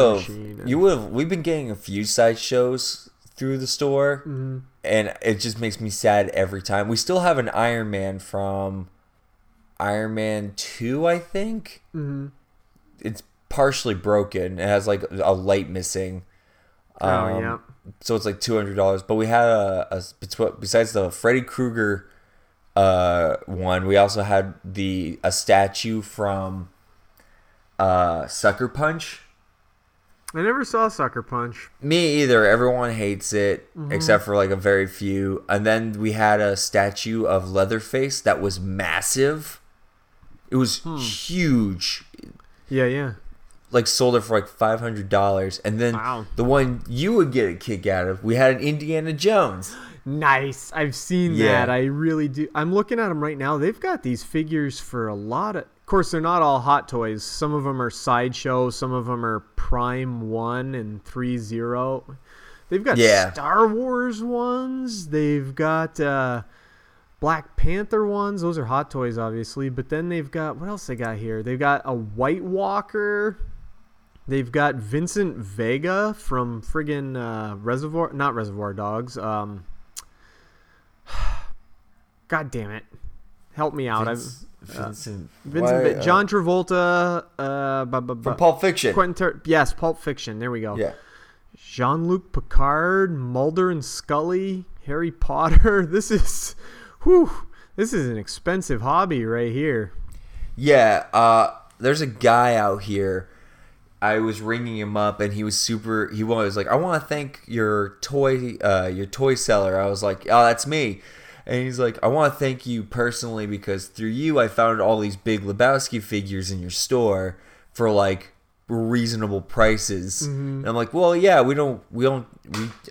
have. We've been getting a few Sideshows through the store, mm-hmm. and it just makes me sad every time. We still have an Iron Man from Iron Man 2, I think. Mm-hmm. It's partially broken. It has like a light missing. Yeah. So it's like $200. But we had besides the Freddy Krueger one, we also had a statue from Sucker Punch. I never saw Sucker Punch. Me either. Everyone hates it, mm-hmm. except for like a very few. And then we had a statue of Leatherface that was massive. It was huge. Yeah. Like sold it for like $500. And then the one you would get a kick out of, we had an Indiana Jones. Nice. I've seen that. I really do. I'm looking at them right now. They've got these figures for a lot of... Of course, they're not all Hot Toys. Some of them are Sideshow. Some of them are Prime 1 and 3.0. They've got Star Wars ones. They've got Black Panther ones. Those are Hot Toys, obviously. But then they've got... What else they got here? They've got a White Walker. They've got Vincent Vega from friggin' Reservoir... Not Reservoir Dogs. God damn it. Help me out. Vincent, John Travolta, from Pulp Fiction. Pulp Fiction. There we go. Yeah. Jean-Luc Picard, Mulder and Scully, Harry Potter. This is an expensive hobby right here. Yeah. There's a guy out here. I was ringing him up, and he was super. He was like, "I want to thank your toy seller." I was like, "Oh, that's me." And he's like, I want to thank you personally because through you, I found all these Big Lebowski figures in your store for like reasonable prices. Mm-hmm. And I'm like, well, yeah, we don't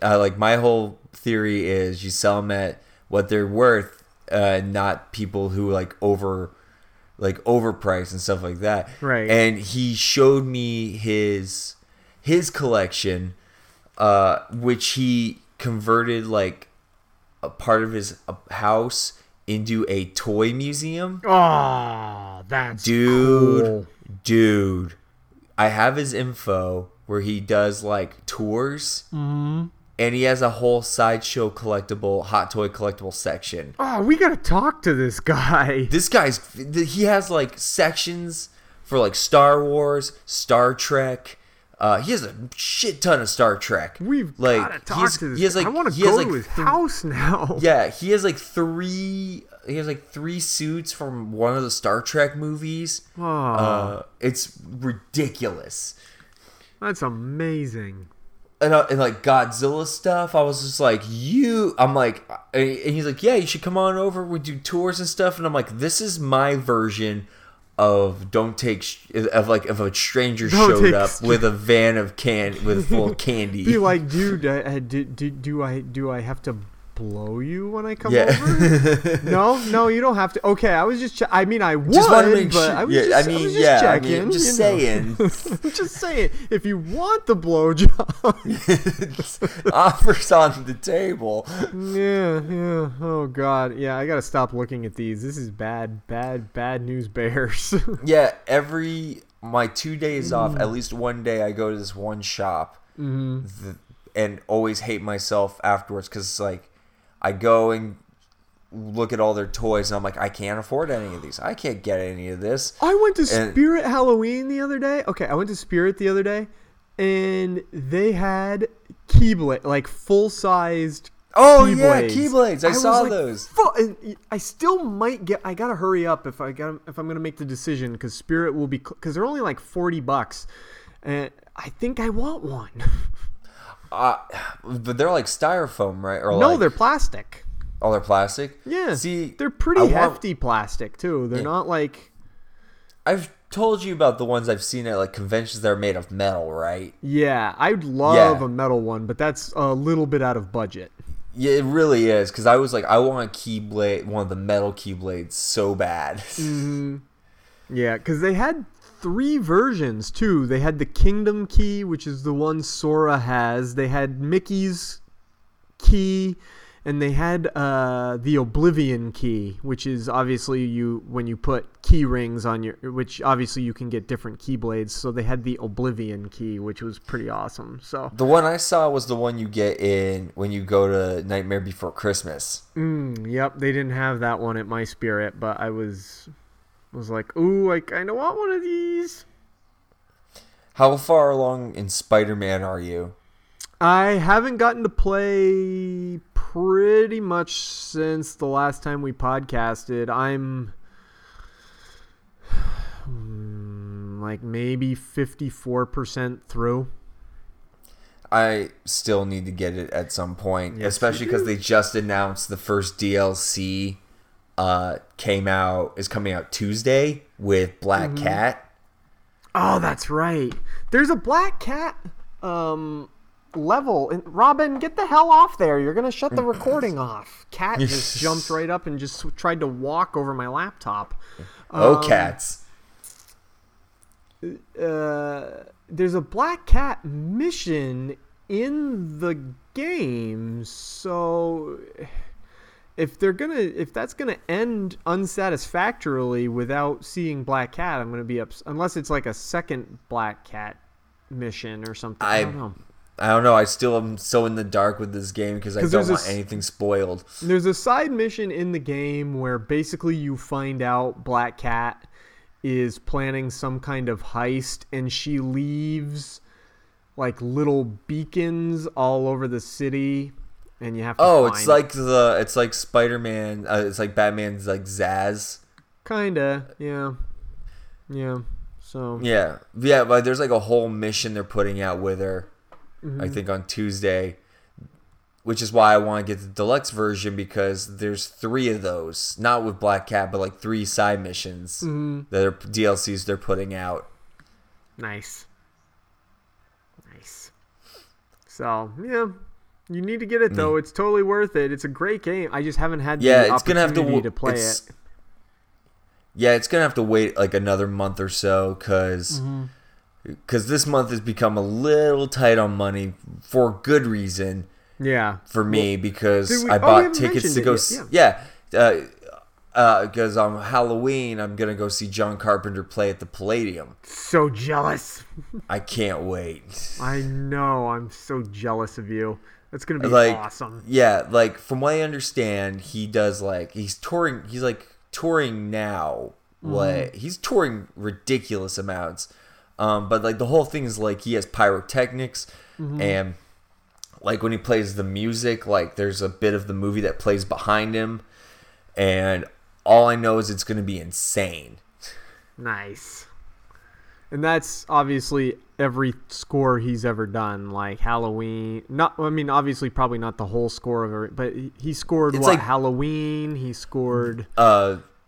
like my whole theory is you sell them at what they're worth, not people who like overpriced and stuff like that. Right. And he showed me his collection, which he converted like a part of his house into a toy museum. Oh, that's cool. Dude. I have his info where he does like tours, mm-hmm. and he has a whole Sideshow collectible, Hot Toy collectible section. Oh, we gotta talk to this guy. He has like sections for like Star Wars, Star Trek. He has a shit ton of Star Trek. We've got to talk to this. I want to go to his house now. Yeah, he has like three suits from one of the Star Trek movies. Oh. It's ridiculous. That's amazing. And like Godzilla stuff, I was just like, and he's like, yeah, you should come on over. We do tours and stuff. And I'm like, this is my version of a stranger showed up with a van of full candy. Be like, dude, do I have to blow you when I come over? No, you don't have to. Okay, I was just. I mean, I would, just to make sure. But I was just checking. I'm just saying. Just saying. If you want the blowjob, offers on the table. Yeah. Oh God. Yeah, I gotta stop looking at these. This is bad news bears. Yeah. Every my 2 days off, at least one day I go to this one shop, and always hate myself afterwards because it's like. I go and look at all their toys, and I'm like, I can't afford any of these. I can't get any of this. I went to Spirit Halloween the other day. Okay, I went to Spirit the other day, and they had Keyblade, like full-sized Keyblades. Keyblades. I saw those. And I still might get – I got to hurry up if I'm going to make the decision because Spirit will be – because they're only like $40, and I think I want one. But they're like styrofoam, right? Or no, they're plastic. Oh, they're plastic? Yeah. See, they're pretty hefty plastic, too. They're not like... I've told you about the ones I've seen at like conventions that are made of metal, right? Yeah, I'd love a metal one, but that's a little bit out of budget. Yeah, it really is, because I was like, I want a Keyblade, one of the metal Keyblades so bad. Mm-hmm. Yeah, because they had... 3 versions too. They had the Kingdom Key, which is the one Sora has. They had Mickey's Key, and they had the Oblivion Key, which is obviously when you put key rings on your, which obviously you can get different key blades. So they had the Oblivion Key, which was pretty awesome. So the one I saw was the one you get in when you go to Nightmare Before Christmas. Yep, they didn't have that one at my Spirit, but I was like, ooh, I kind of want one of these. How far along in Spider-Man are you? I haven't gotten to play pretty much since the last time we podcasted. I'm like maybe 54% through. I still need to get it at some point, yes, especially because they just announced the first DLC is coming out Tuesday with Black Cat. Oh, that's right. There's a Black Cat level. And Robin, get the hell off there. You're going to shut the recording off. Cat just jumped right up and just tried to walk over my laptop. Oh, cats. There's a Black Cat mission in the game. So if that's gonna end unsatisfactorily without seeing Black Cat, I'm gonna be upset. Unless it's like a second Black Cat mission or something. I don't know. I still am so in the dark with this game because I don't want anything spoiled. There's a side mission in the game where basically you find out Black Cat is planning some kind of heist, and she leaves like little beacons all over the city. And you have to it's like Spider-Man, it's like Batman's like Zazz. Kinda, yeah, yeah. So yeah. But there's like a whole mission they're putting out with her, I think on Tuesday, which is why I want to get the deluxe version because there's 3 of those, not with Black Cat, but like 3 side missions that are DLCs they're putting out. Nice. So yeah. You need to get it though. It's totally worth it. It's a great game. I just haven't had the opportunity to play it. Yeah, it's gonna have to wait like another month or so because this month has become a little tight on money for good reason. Yeah, for me because I bought tickets to go. Because on Halloween I'm gonna go see John Carpenter play at the Palladium. So jealous. I can't wait. I know. I'm so jealous of you. It's going to be like, awesome. Yeah, like from what I understand, he does like he's touring now. Like he's touring ridiculous amounts. But like the whole thing is like he has pyrotechnics and like when he plays the music, like there's a bit of the movie that plays behind him and all I know is it's going to be insane. Nice. And that's obviously every score he's ever done, like Halloween. Obviously probably not the whole score of it, but he scored Halloween. He scored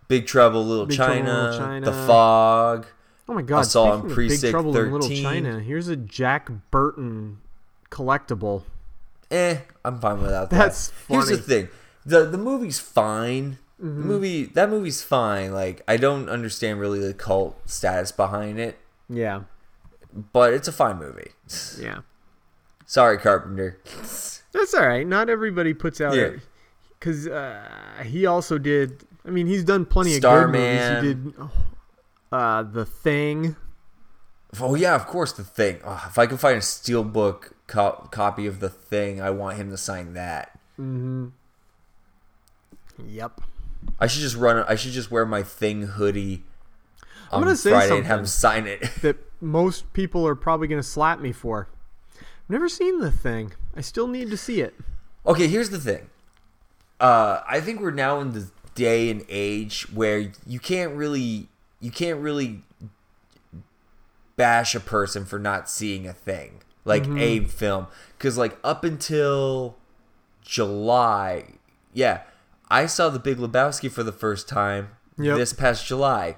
Big Trouble, Little China, The Fog. Oh my God! I saw him Precinct 13. Big Trouble in Little China. Here's a Jack Burton collectible. I'm fine without that. That's funny. Here's the thing: the movie's fine. That movie's fine. Like I don't understand really the cult status behind it. Yeah. But it's a fine movie. Yeah. Sorry, Carpenter. That's all right. Not everybody puts out it. Because he also did... I mean, he's done plenty of good movies. He did The Thing. Oh, yeah, of course, The Thing. Oh, if I can find a steelbook copy of The Thing, I want him to sign that. Yep. I should just wear my Thing hoodie on Friday and have him sign it. That most people are probably going to slap me for. I've never seen The Thing. I still need to see it. Okay, here's the thing. I think we're now in the day and age where you can't really bash a person for not seeing a thing, like a film, because like up until July, I saw The Big Lebowski for the first time this past July.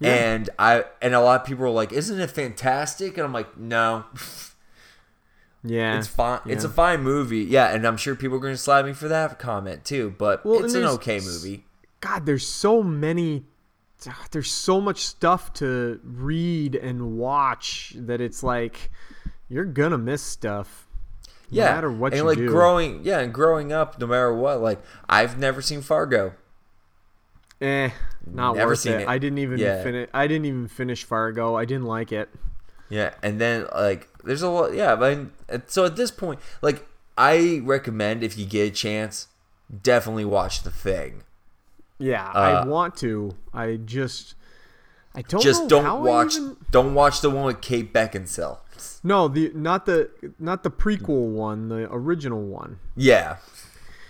Yeah. And a lot of people were like, "Isn't it fantastic?" And I'm like, "No." Yeah. It's fine. Yeah. It's a fine movie. Yeah, and I'm sure people are going to slap me for that comment too, but it's an okay movie. God, there's so much stuff to read and watch that it's like you're going to miss stuff. Yeah. No matter what you do. And like growing up, no matter what, like I've never seen Fargo. Not worth it. I didn't even finish Fargo. I didn't like it. Yeah, and then like there's a lot. Yeah, but so at this point, like I recommend if you get a chance, definitely watch The Thing. Yeah, I want to. Don't watch the one with Kate Beckinsale. No, not the prequel one, the original one. Yeah.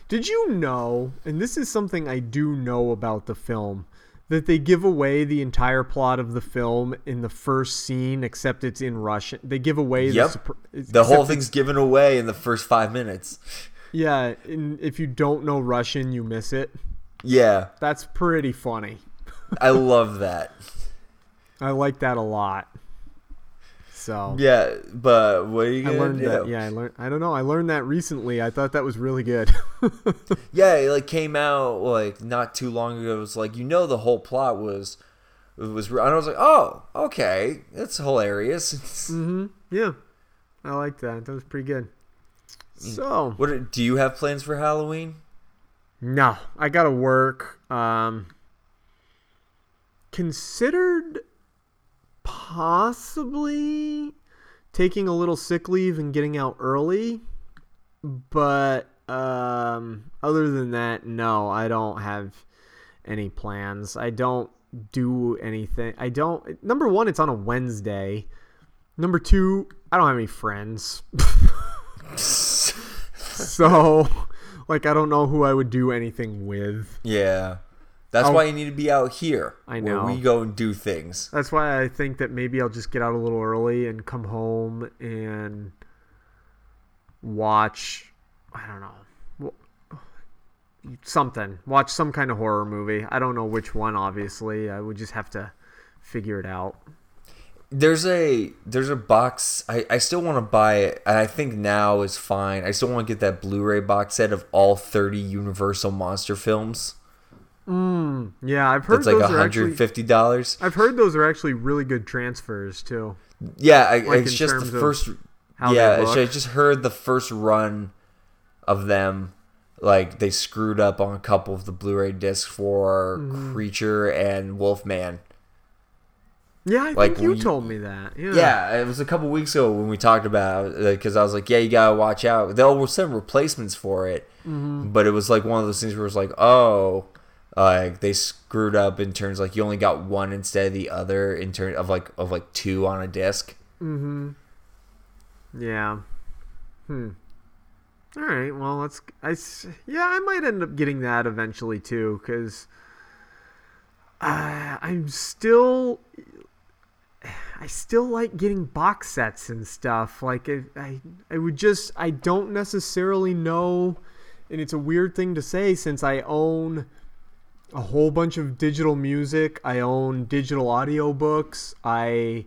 Did you know, and this is something I do know about the film, that they give away the entire plot of the film in the first scene, except it's in Russian. They give away the whole thing's given away in the first 5 minutes. Yeah, and if you don't know Russian, you miss it. Yeah. That's pretty funny. I love that. I like that a lot. So yeah, but what are you gonna do? I don't know. I learned that recently. I thought that was really good. Yeah, it like came out like not too long ago. It was like the whole plot was. And I was like, oh, okay, that's hilarious. Mm-hmm. Yeah, I like that. That was pretty good. So, do you have plans for Halloween? No, I gotta work. Considered possibly taking a little sick leave and getting out early, but other than that, no, I don't have any plans. I don't do anything. Number one, it's on a Wednesday. Number two, I don't have any friends. So, like, I don't know who I would do anything with. Yeah. That's why you need to be out here. I know. Where we go and do things. That's why I think that maybe I'll just get out a little early and come home and watch, I don't know, something. Watch some kind of horror movie. I don't know which one, obviously. I would just have to figure it out. There's a box. I still want to buy it, and I think now is fine. I still want to get that Blu-ray box set of all 30 Universal monster films. Yeah, I've heard those are actually $150. I've heard those are actually really good transfers too. Yeah, it's just the first. Yeah, I just heard the first run of them, like they screwed up on a couple of the Blu-ray discs for Creature and Wolfman. Yeah, I think you told me that. Yeah, it was a couple weeks ago when we talked about it, because I was like, yeah, you gotta watch out. They'll send replacements for it, but it was like one of those things where it's like, oh. Like they screwed up in terms like you only got one instead of the other in terms of like two on a disc. Yeah. All right. Well, I might end up getting that eventually too, because I still like getting box sets and stuff. Like I don't necessarily know, and it's a weird thing to say since I own a whole bunch of digital music. I own digital audiobooks. I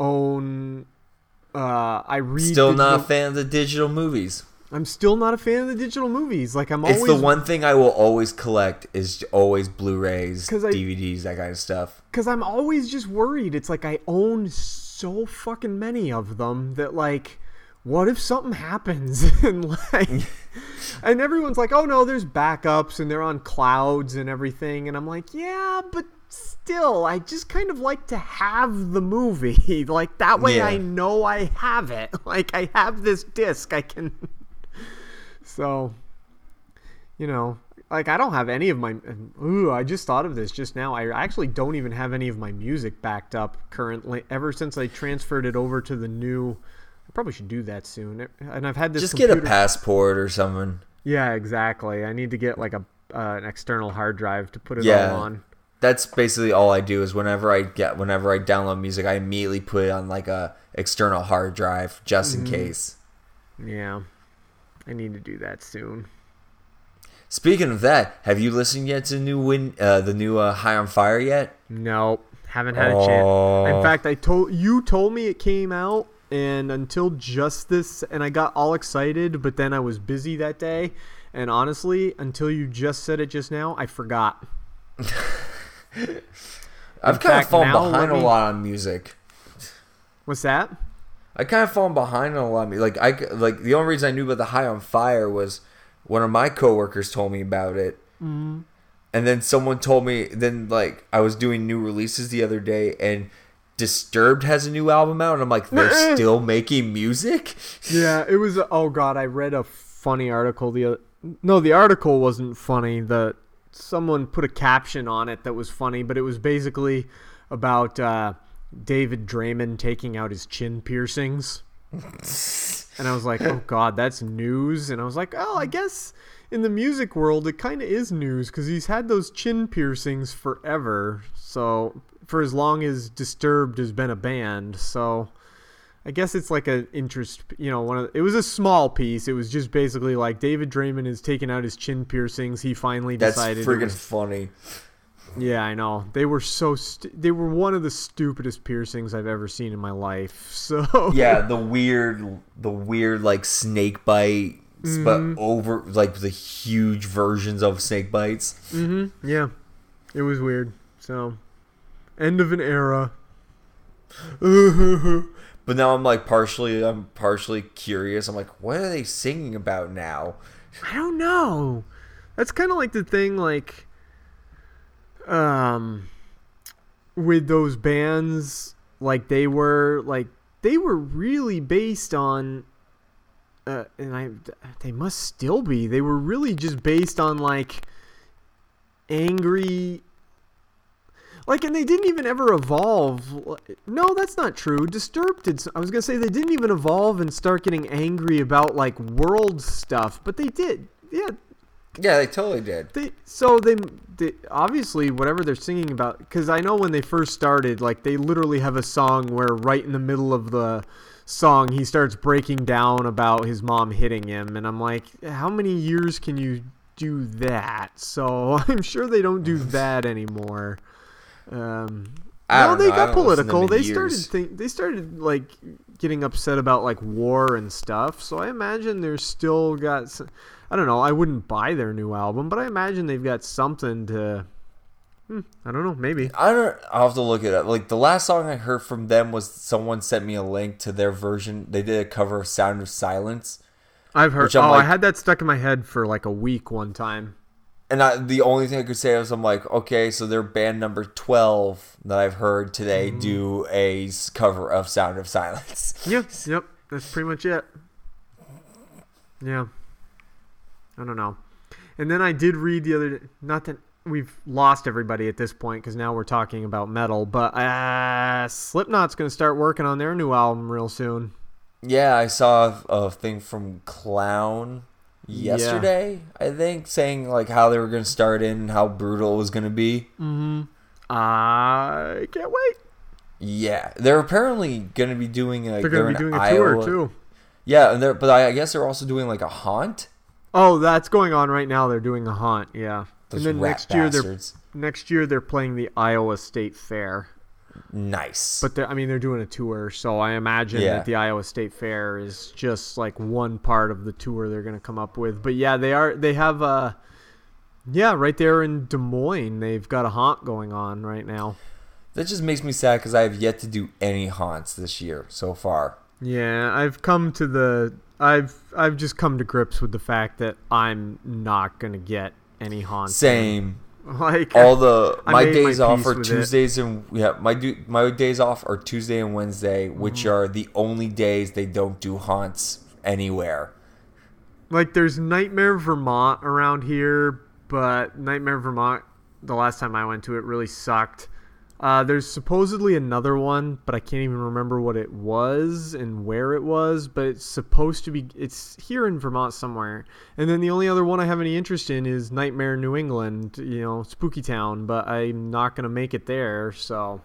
own. I read. Still not a fan of the digital movies. I'm still not a fan of the digital movies. Like I'm. It's the one thing I will always collect is always Blu-rays, DVDs, that kind of stuff. Because I'm always just worried. It's like I own so fucking many of them that like, what if something happens? And like, and everyone's like, oh no, there's backups and they're on clouds and everything. And I'm like, yeah, but still, I just kind of like to have the movie. Like that way, yeah. I know I have it. Like I have this disc. I can. So, you know, like I don't have any of my. I just thought of this just now. I actually don't even have any of my music backed up currently. Ever since I transferred it over to the new. Probably should do that soon. And I've had this. Just get a passport or something. Yeah, exactly. I need to get like an external hard drive to put it all on. That's basically all I do is whenever I download music, I immediately put it on like a external hard drive just in case. Yeah, I need to do that soon. Speaking of that, have you listened yet to the new High on Fire yet? No, haven't had a chance. In fact, you told me it came out. And until just this, and I got all excited, but then I was busy that day. And honestly, until you just said it just now, I forgot. I've kind of fallen behind a lot on music. What's that? I kind of fallen behind on a lot of me. Like the only reason I knew about the High on Fire was one of my coworkers told me about it. Mm-hmm. And then someone told me, then like I was doing new releases the other day and Disturbed has a new album out. And I'm like, they're still making music? Yeah, it was, oh God, I read a funny article. The article wasn't funny. Someone put a caption on it that was funny, but it was basically about David Draymond taking out his chin piercings. And I was like, oh God, that's news. And I was like, oh, I guess in the music world, it kind of is news because he's had those chin piercings forever. So for as long as Disturbed has been a band. So I guess it's like an interest, it was a small piece. It was just basically like David Draymond is taking out his chin piercings. He finally decided. That's freaking funny. Yeah, I know. They were they were one of the stupidest piercings I've ever seen in my life. So yeah, the weird like snake bite, mm-hmm. but over like the huge versions of snake bites. Mm-hmm. Yeah, it was weird. So, end of an era. But now I'm partially curious. I'm like, what are they singing about now? I don't know. That's kind of like the thing, like. With those bands, they were really based on, they must still be. They were really just based on angry. And they didn't even ever evolve. No, that's not true. Disturbed did. I was going to say they didn't even evolve and start getting angry about world stuff, but they did. Yeah. Yeah, they totally did. They obviously whatever they're singing about, because I know when they first started, they literally have a song where right in the middle of the song he starts breaking down about his mom hitting him, and I'm like, how many years can you do that? So I'm sure they don't do that anymore. Now they got political. They started getting upset about war and stuff. So I imagine they're still got. I don't know. I wouldn't buy their new album, but I imagine they've got something to. I don't know. Maybe I'll have to look it up. The last song I heard from them was someone sent me a link to their version. They did a cover of "Sound of Silence." I've heard. Oh, I had that stuck in my head for a week one time. And the only thing I could say was I'm like, okay, so they're band number 12 that I've heard today do a cover of "Sound of Silence." Yep. That's pretty much it. Yeah. I don't know. And then I did read the other day, not that we've lost everybody at this point because now we're talking about metal, but Slipknot's going to start working on their new album real soon. Yeah, I saw a thing from Clown yesterday, yeah. I think, saying how they were going to start in and how brutal it was going to be. Mm-hmm. I can't wait. Yeah, they're apparently going to be doing a tour too. Yeah, but I guess they're also doing a haunt. Oh, that's going on right now. They're doing a haunt, yeah. Those and then next year they're playing the Iowa State Fair. Nice. But they're doing a tour, so I imagine that the Iowa State Fair is just one part of the tour they're going to come up with. But yeah, they have right there in Des Moines, they've got a haunt going on right now. That just makes me sad because I have yet to do any haunts this year so far. Yeah, I've just come to grips with the fact that I'm not gonna get any haunts. Same. My days off are Tuesday and Wednesday, which are the only days they don't do haunts anywhere. There's Nightmare Vermont around here, but Nightmare Vermont, the last time I went to it, really sucked. There's supposedly another one, but I can't even remember what it was and where it was, but it's supposed to be, it's here in Vermont somewhere. And then the only other one I have any interest in is Nightmare New England, Spooky Town, but I'm not going to make it there, so.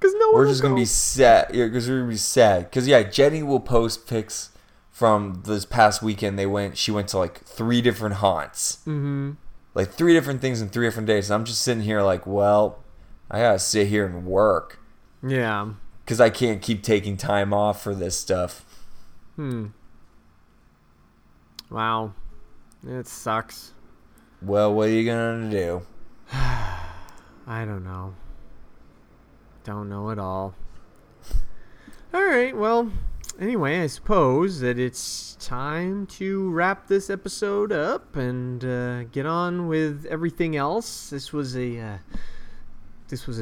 Cause no one We're just going to be sad. Yeah, because we're going to be sad. Because, yeah, Jenny will post pics from this past weekend. She went to, three different haunts. Mm-hmm. Three different things in 3 different days. And I'm just sitting here well, I gotta sit here and work. Yeah. Because I can't keep taking time off for this stuff. Wow. It sucks. Well, what are you gonna do? I don't know. Don't know at all. Alright, well, anyway, I suppose that it's time to wrap this episode up and get on with everything else. This was a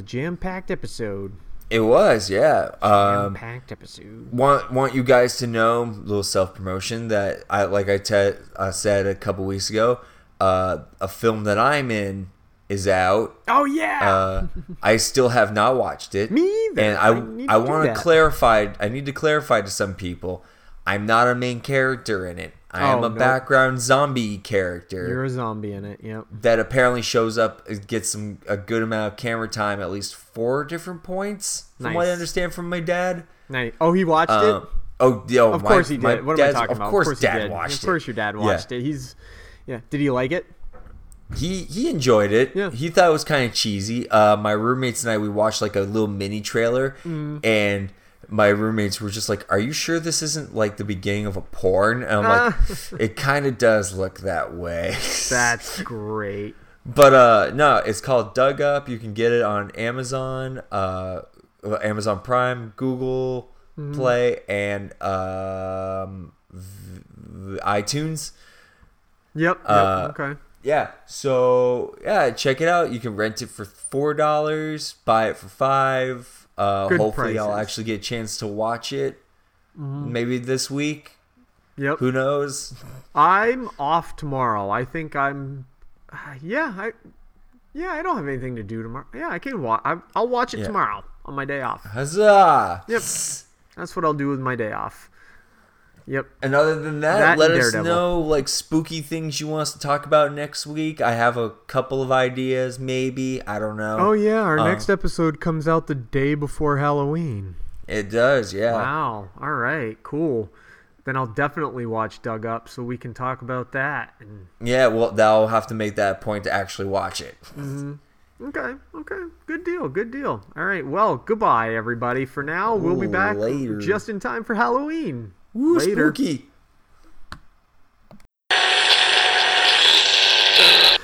jam-packed episode. It was, yeah. Jam-packed episode. Want you guys to know, a little self-promotion, that I said a couple weeks ago, a film that I'm in is out. Oh yeah. I still have not watched it. Me either. And I want to clarify. I need to clarify to some people, I'm not a main character in it. I am a background zombie character. You're a zombie in it. Yep. That apparently shows up, gets a good amount of camera time, at least 4 different points, from what I understand from my dad. Nice. Oh, he watched it. Oh, yeah. Of course he did. What am I talking about? Of course dad watched it. Of course your dad watched it. Yeah. Did he like it? He enjoyed it. Yeah. He thought it was kind of cheesy. My roommates and I, we watched like a little mini trailer, and my roommates were just like, "Are you sure this isn't like the beginning of a porn?" And I'm like, "It kind of does look that way." That's great. But no, it's called Dug Up. You can get it on Amazon, Amazon Prime, Google Play, and iTunes. Yep. Okay. Yeah, so yeah, check it out. You can rent it for $4, buy it for $5. Hopefully, prices. I'll actually get a chance to watch it. Maybe this week. Yep. Who knows? I'm off tomorrow. I think I'm. I don't have anything to do tomorrow. Yeah, I can watch. I'll watch it tomorrow on my day off. Huzzah! Yep. That's what I'll do with my day off. Yep. And other than that let us know like spooky things you want us to talk about next week. I have a couple of ideas, maybe. I don't know. Oh yeah, our next episode comes out the day before Halloween. It does, yeah. Wow. All right, cool. Then I'll definitely watch Dug Up so we can talk about that. Yeah, well, I'll have to make that point to actually watch it. Okay. Good deal. All right, well, goodbye everybody. For now, we'll be back later. Just in time for Halloween. Woo, later. Spooky.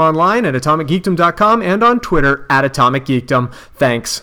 online at atomicgeekdom.com and on Twitter at atomicgeekdom. Thanks.